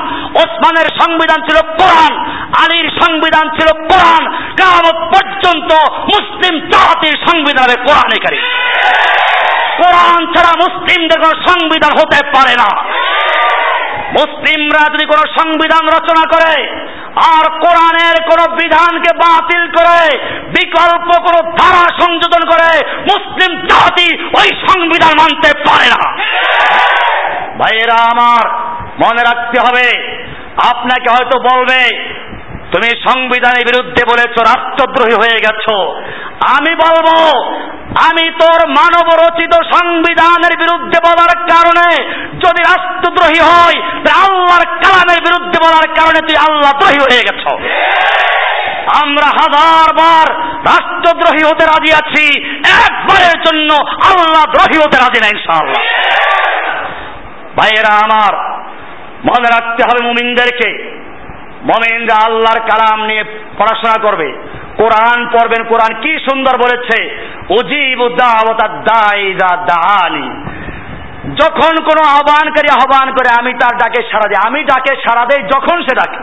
ওসমানের সংবিধান ছিল কোরআন, আলীর সংবিধান ছিল কোরআন, কিয়ামত পর্যন্ত মুসলিম জাতির সংবিধানে কোরআনে কারীম। কোরআন ছাড়া মুসলিমদের কোনো সংবিধান হতে পারে না। মুসলিমরা যদি কোনো সংবিধান রচনা করে আর কোরআনের কোন বিধানকে বাতিল করে বিকল্প কোন ধারা সংযোজন করে, মুসলিম জাতি ওই সংবিধান মানতে পারে না। ভাইয়েরা আমার, মনে রাখতে হবে, আপনাকে হয়তো বলবে তুমি সংবিধানের বিরুদ্ধে বলেছো, রাষ্ট্রদ্রোহী হয়ে গেছো। আমি বলবো, আমি তোর মানব রচিত সংবিধানের বিরুদ্ধে বলার কারণে যদি রাষ্ট্রদ্রোহী হয়, আল্লাহর কালামের বিরুদ্ধে বলার কারণে তুই আল্লাহদ্রোহী হয়ে গেছো। আমরা হাজারবার রাষ্ট্রদ্রোহী হতে রাজি আছি, একবারের জন্য আল্লাহদ্রোহী হতে রাজি না ইনশাআল্লাহ। ভাইয়েরা আমার, মনে রাখতে হবে মুমিনদেরকে, মুমিনরা আল্লাহর কালাম নিয়ে পড়াশোনা করবে, কোরআন পড়বেন। কোরআন কি সুন্দর বলেছে, উজিবু দাওয়াতাদ দাঈ ইযা দাআনি, যখন কোনো আহ্বানকারী আহ্বান করে আমি তার ডাকে সাড়া দেই। আমি ডাকে সাড়া দেই যখন সে ডাকে,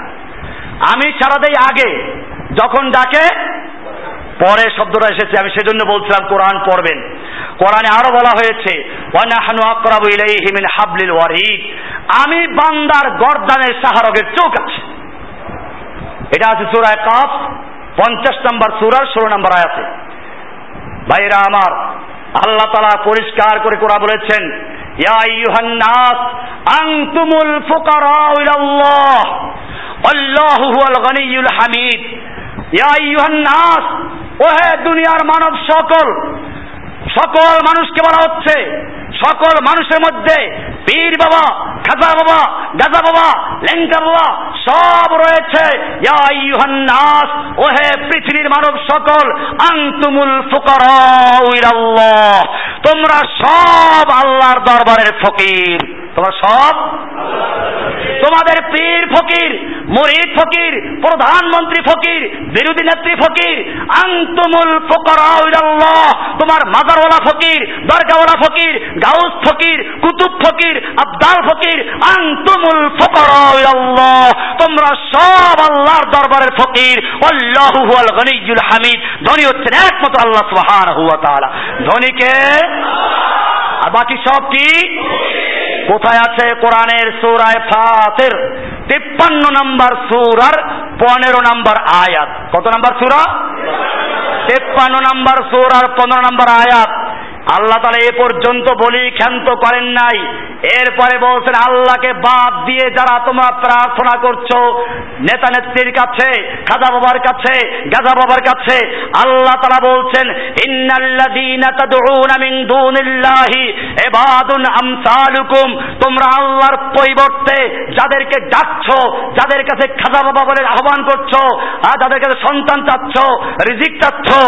আমি সাড়া দেই আগে, যখন ডাকে পরে শব্দটা এসেছে। আমি সেজন্য বলছিলাম কোরআন পড়বেন। কোরআনে আরো বলা হয়েছে ওয়া নাহনু আকরাবু ইলাইহি মিন হাবলিল ওয়ারিদ, আমি বান্দার গর্দানের সাহারকের চোখ আছে। এটা আছে সূরা কাফ 50 নম্বর সূরার 16 নম্বর আয়াতে। ভাইরা আমার, আল্লাহ তাআলা পরিষ্কার করে কোরআন বলেছেন, ইয়া আইয়ুহান নাস আনতুমুল ফুকারা ইলাল্লাহ আল্লাহু হুয়াল গনিয়ুল হামিদ। ইয়া আইয়ুহান নাস, ওহে দুনিয়ার মানব সকল, সকল মানুষকে বলা হচ্ছে, সকল মানুষের মধ্যে পীর বাবা, খাজা বাবা, গাজা বাবা, লেঙ্কা বাবা সব রয়েছে। ইয়া আইয়ুহান নাস, ওহে পৃথিবীর মানব সকল, আনতুমুল ফুকারা ইলাল্লাহ, তোমরা সব আল্লাহর দরবারের ফকির। তোমরা সব, তোমাদের পীর ফকির, মুরিদ ফকির, প্রধানমন্ত্রী ফকির, বিরোধী নেত্রী ফকির। আনতুমুল ফুকারা ইলাল্লাহ, তোমার মাজারওয়ালা ফকির, দরগাওয়ালা ফকির, গাউস ফকির, কুতুব ফকির, আব্দাল ফকির। আনতুমুল ফুকারা ইলাল্লাহ, তোমরা সব আল্লাহর দরবারের ফকির। আল্লাহু হুয়াল গনিয়ুল হামিদ, ধনী হচ্ছেন একমাত্র আল্লাহ সুবহানাহু ওয়া তাআলা। ধনীকে আল্লাহ, আর বাকি সব কি? কোথায় আছে? কোরআনের সূরায়ে ফাতির 53 নম্বর সূরার 15 নম্বর আয়াত। কত নম্বর সূরা? 53 নম্বর সূরার 15 নম্বর আয়াত। আল্লাহ তাআলা এ পর্যন্ত বলি ক্ষান্ত করেন নাই, এরপরে বলছেন আল্লাহকে বাদ দিয়ে যারা তোমরা প্রার্থনা করছো নেতা নেত্রীর কাছে, খাজা বাবার কাছে, গাজা বাবার কাছে, আল্লাহ তাআলা বলছেন ইন্নাল্লাযীনা তাদউনা মিন দুনিল্লাহি ইবাদুন আমসালুকুম, তোমরা আল্লাহর পরিবর্তে যাদেরকে ডাকছো, যাদের কাছে খাজা বাবা বলে আহ্বান করছো, আর যাদের কাছে সন্তান চাচ্ছো, রিজিক চাচ্ছো,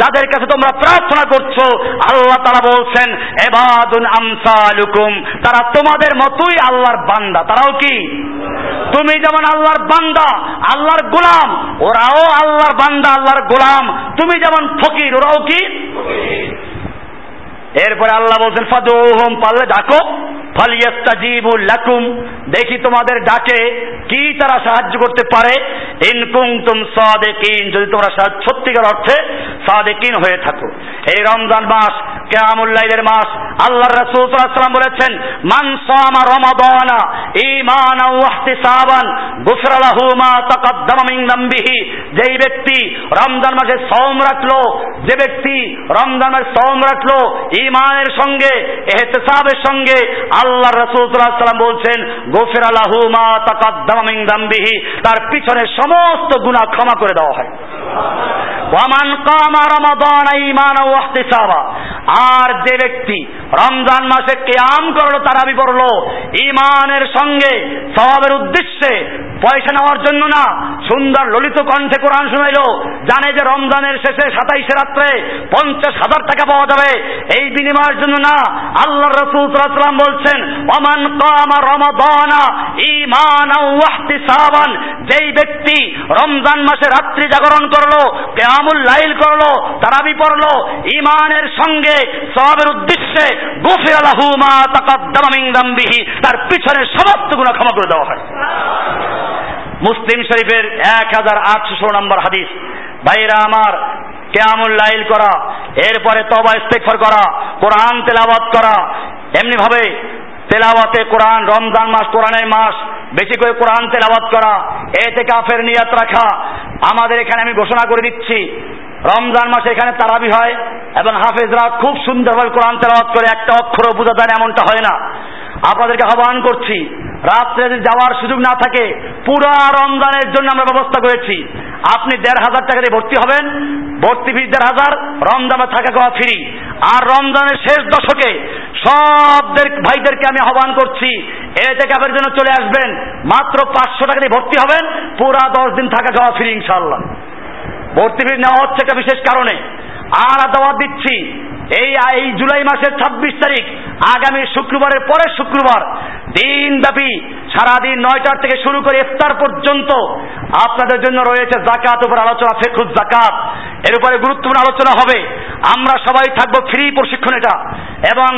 যাদের কাছে তোমরা প্রার্থনা করছো, আল্লাহ তাআলা বলছেন ইবাদুন আমসালুকুম, তারা তোমাদের মতোই আল্লাহর বান্দা। তারাও কি? তুমি যেমন আল্লাহর বান্দা, আল্লাহর গোলাম, ওরাও আল্লাহর বান্দা, আল্লাহর গোলাম। তুমি যেমন ফকির, ওরাও কি? এরপরে আল্লাহ বলছেন ফাদউহুম, পারলে ডাকো, ফালিয়াস্তাজিবু লাকুম, দেখি তোমাদের ডাকে কি তারা সাহায্য করতে পারে, ইন কুনতুম সাদিকিন, যদি তোমরা সত্যিকার অর্থে সাদিকিন হয়ে থাকো। এই রমজান মাস কিয়ামুল লাইলের মাস। আল্লাহর রাসূল সাল্লাল্লাহু আলাইহি ওয়াসাল্লাম বলেছেন, মান সামা রমাদানা ঈমানাও ওয়াহতিসাবান গুফিরা লাহু মা তাকাদ্দামা মিন যামবিহি, যেই ব্যক্তি রমজান মাসে সাওম রাখলো, যে ব্যক্তি রমজান মাসে সাওম রাখলো ঈমানের সঙ্গে ইহতিসাবের সঙ্গে, আল্লাহ রাসূল সাল্লাল্লাহু আলাইহি ওয়াসাল্লাম বলছেন গুফিরা লাহু মা তাকাদ্দামা মিন যামবিহি, তার পিছনে সমস্ত গুনাহ ক্ষমা করে দেওয়া হয়। ওয়া মান কামা রমাদানা ঈমানাও ওয়াহতিসাবা, আর যে ব্যক্তি রমজান মাসে কিয়াম করলো, তারাবি পড়লো ঈমানের সঙ্গে সওয়াবের উদ্দেশ্যে, পয়সা নেওয়ার জন্য না, সুন্দর ললিত কণ্ঠে কোরআন শুনাইলো, জানে যে রমজানের শেষে ২৭ রাত্রে ৫০,০০০ টাকা পাওয়া যাবে, এই বিনিময়ের জন্য না, আল্লাহর রাসূল সাল্লাল্লাহু আলাইহি ওয়াসাল্লাম বলছেন ওমান কামা রমাদানা ঈমানাও ওয়াহতিসাবান, যেই ব্যক্তি রমজান মাসে রাত্রি জাগরণ করলো, কিয়ামুল লাইল করলো, তারাবি পড়লো ঈমানের সঙ্গে সওয়াবের উদ্দেশ্যে, গুফিরা লাহু মা তাকাদ্দামা মিন যামবিহি, তার পিছনে সমস্ত গুনাহ ক্ষমা করে দেওয়া হয়। মুসলিম শরীফের 1816 নম্বর হাদিস। ভাইরা আমার, কিয়ামুল লাইল করা, এরপরে তওবা ইস্তেগফার করা, কোরআন তেলাওয়াত করা, এমনি ভাবে তেলাওয়াতে কোরআন, রমজান মাস কোরআনের মাস, বেশি করে কোরআন তেলাওয়াত করা, ইতিকাফের নিয়াত রাখা। আমাদের এখানে আমি ঘোষণা করে দিচ্ছি, রমজান মাসে এখানে তারাবি হয় এবং হাফেজরা খুব সুন্দরভাবে কোরআন তেলাওয়াত করে, একটা অক্ষর বোঝা যায় না এমনটা হয় না। আপনাদেরকে আহ্বান করছি, রাত্রে যদি যাওয়ার সুযোগ না থাকে, পুরো রমজানের জন্য আমরা ব্যবস্থা করেছি, আপনি ১,৫০০ টাকা দিয়ে ভর্তি হবেন, ভর্তি ফি ১,৫০০, রমজানে থাকা খাওয়া ফ্রি। আর রমজানের শেষ দশকে সবদের ভাইদেরকে আমি আহ্বান করছি, ইতিকাফের জন্য চলে আসবেন, মাত্র ৫০০ টাকা দিয়ে ভর্তি হবেন, পুরো ১০ দিন থাকা খাওয়া ফ্রি ইনশাআল্লাহ। ভর্তি ফি নেওয়া হচ্ছে একটা বিশেষ কারণে। আর দাওয়াত দিচ্ছি, এই জুলাই মাসের ২৬ তারিখ আগামী শুক্রবারের পরের শুক্রবার দিনব্যাপী সারাদিন ৯টার থেকে শুরু করে ইফতার পর্যন্ত আপনাদের জন্য রয়েছে যাকাত উপর আলোচনা, ফিকহুল যাকাত, এর উপরে গুরুত্বপূর্ণ আলোচনা হবে। আমরা সবাই থাকবো, ফ্রি প্রশিক্ষণ এটা, এবং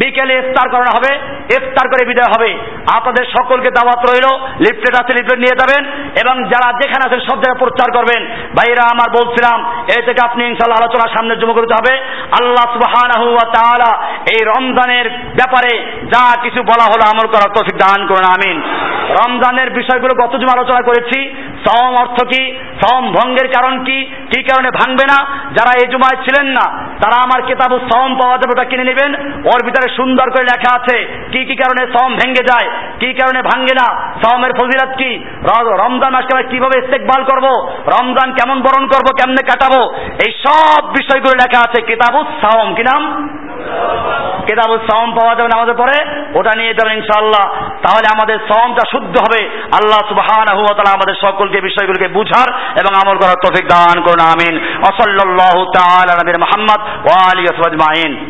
বিকেলে ইফতার করানো হবে, ইফতার করে বিদায় হবে। আপনাদের সকলকে দাওয়াত রইল, লিফলেট আছে, লিফলেট নিয়ে যাবেন, এবং যারা যেখানে আছেন সব জায়গায় প্রচার করবেন। ভাইরা আমার, বলছিলাম এই থেকে আপনি ইনশাআল্লাহ আলোচনা সামনে জমা করতে হবে। আল্লাহ সুবহানাহু ওয়া তাআলা এই রমজানের ব্যাপারে যা কিছু বলা হলো আমল করার তৌফিক দান করুন, আমিন। রমজানের বিষয়গুলো গত জুমা আলোচনা করেছি, সাওম অর্থ কি, সাওম ভঙ্গের কারণ কি, কি কারণে ভাঙবে না। যারা এই জুমায় ছিলেন না তারা আমার কিতাব সাওম পাওয়া যাবে, ওটা কিনে নেবেন, ওর ভিতরে সুন্দর করে লেখা আছে কি কি কারণে সাওম ভেঙে যায়, কি কারণে ভাঙে না, সাওমের ফজিলত কি, রমজান মাসকে আমরা কিভাবে ইস্তেকবাল করব, রমজান কেমন বরণ করব, কেমনে কাটাবো, এই সব বিষয়গুলো লেখা আছে কিতাব সাওম। কি নাম? কিতাব সাওম পাওয়া যাবে আমাদের পরে, ওটা নিয়ে যাবেন ইনশাআল্লাহ, তাহলে আমাদের সাওমটা শুদ্ধ হবে। আল্লাহ সুবহানাহু ওয়া তাআলা আমাদের সকলকে বিষয়গুলোকে বুঝার এবং আমল করার তৌফিক দান করুন, আমিন। ওয়া সাল্লাল্লাহু তাআলা আলা মুহাম্মদ ওয়া আলিহি ওয়া সাহবিহি আজমাইন।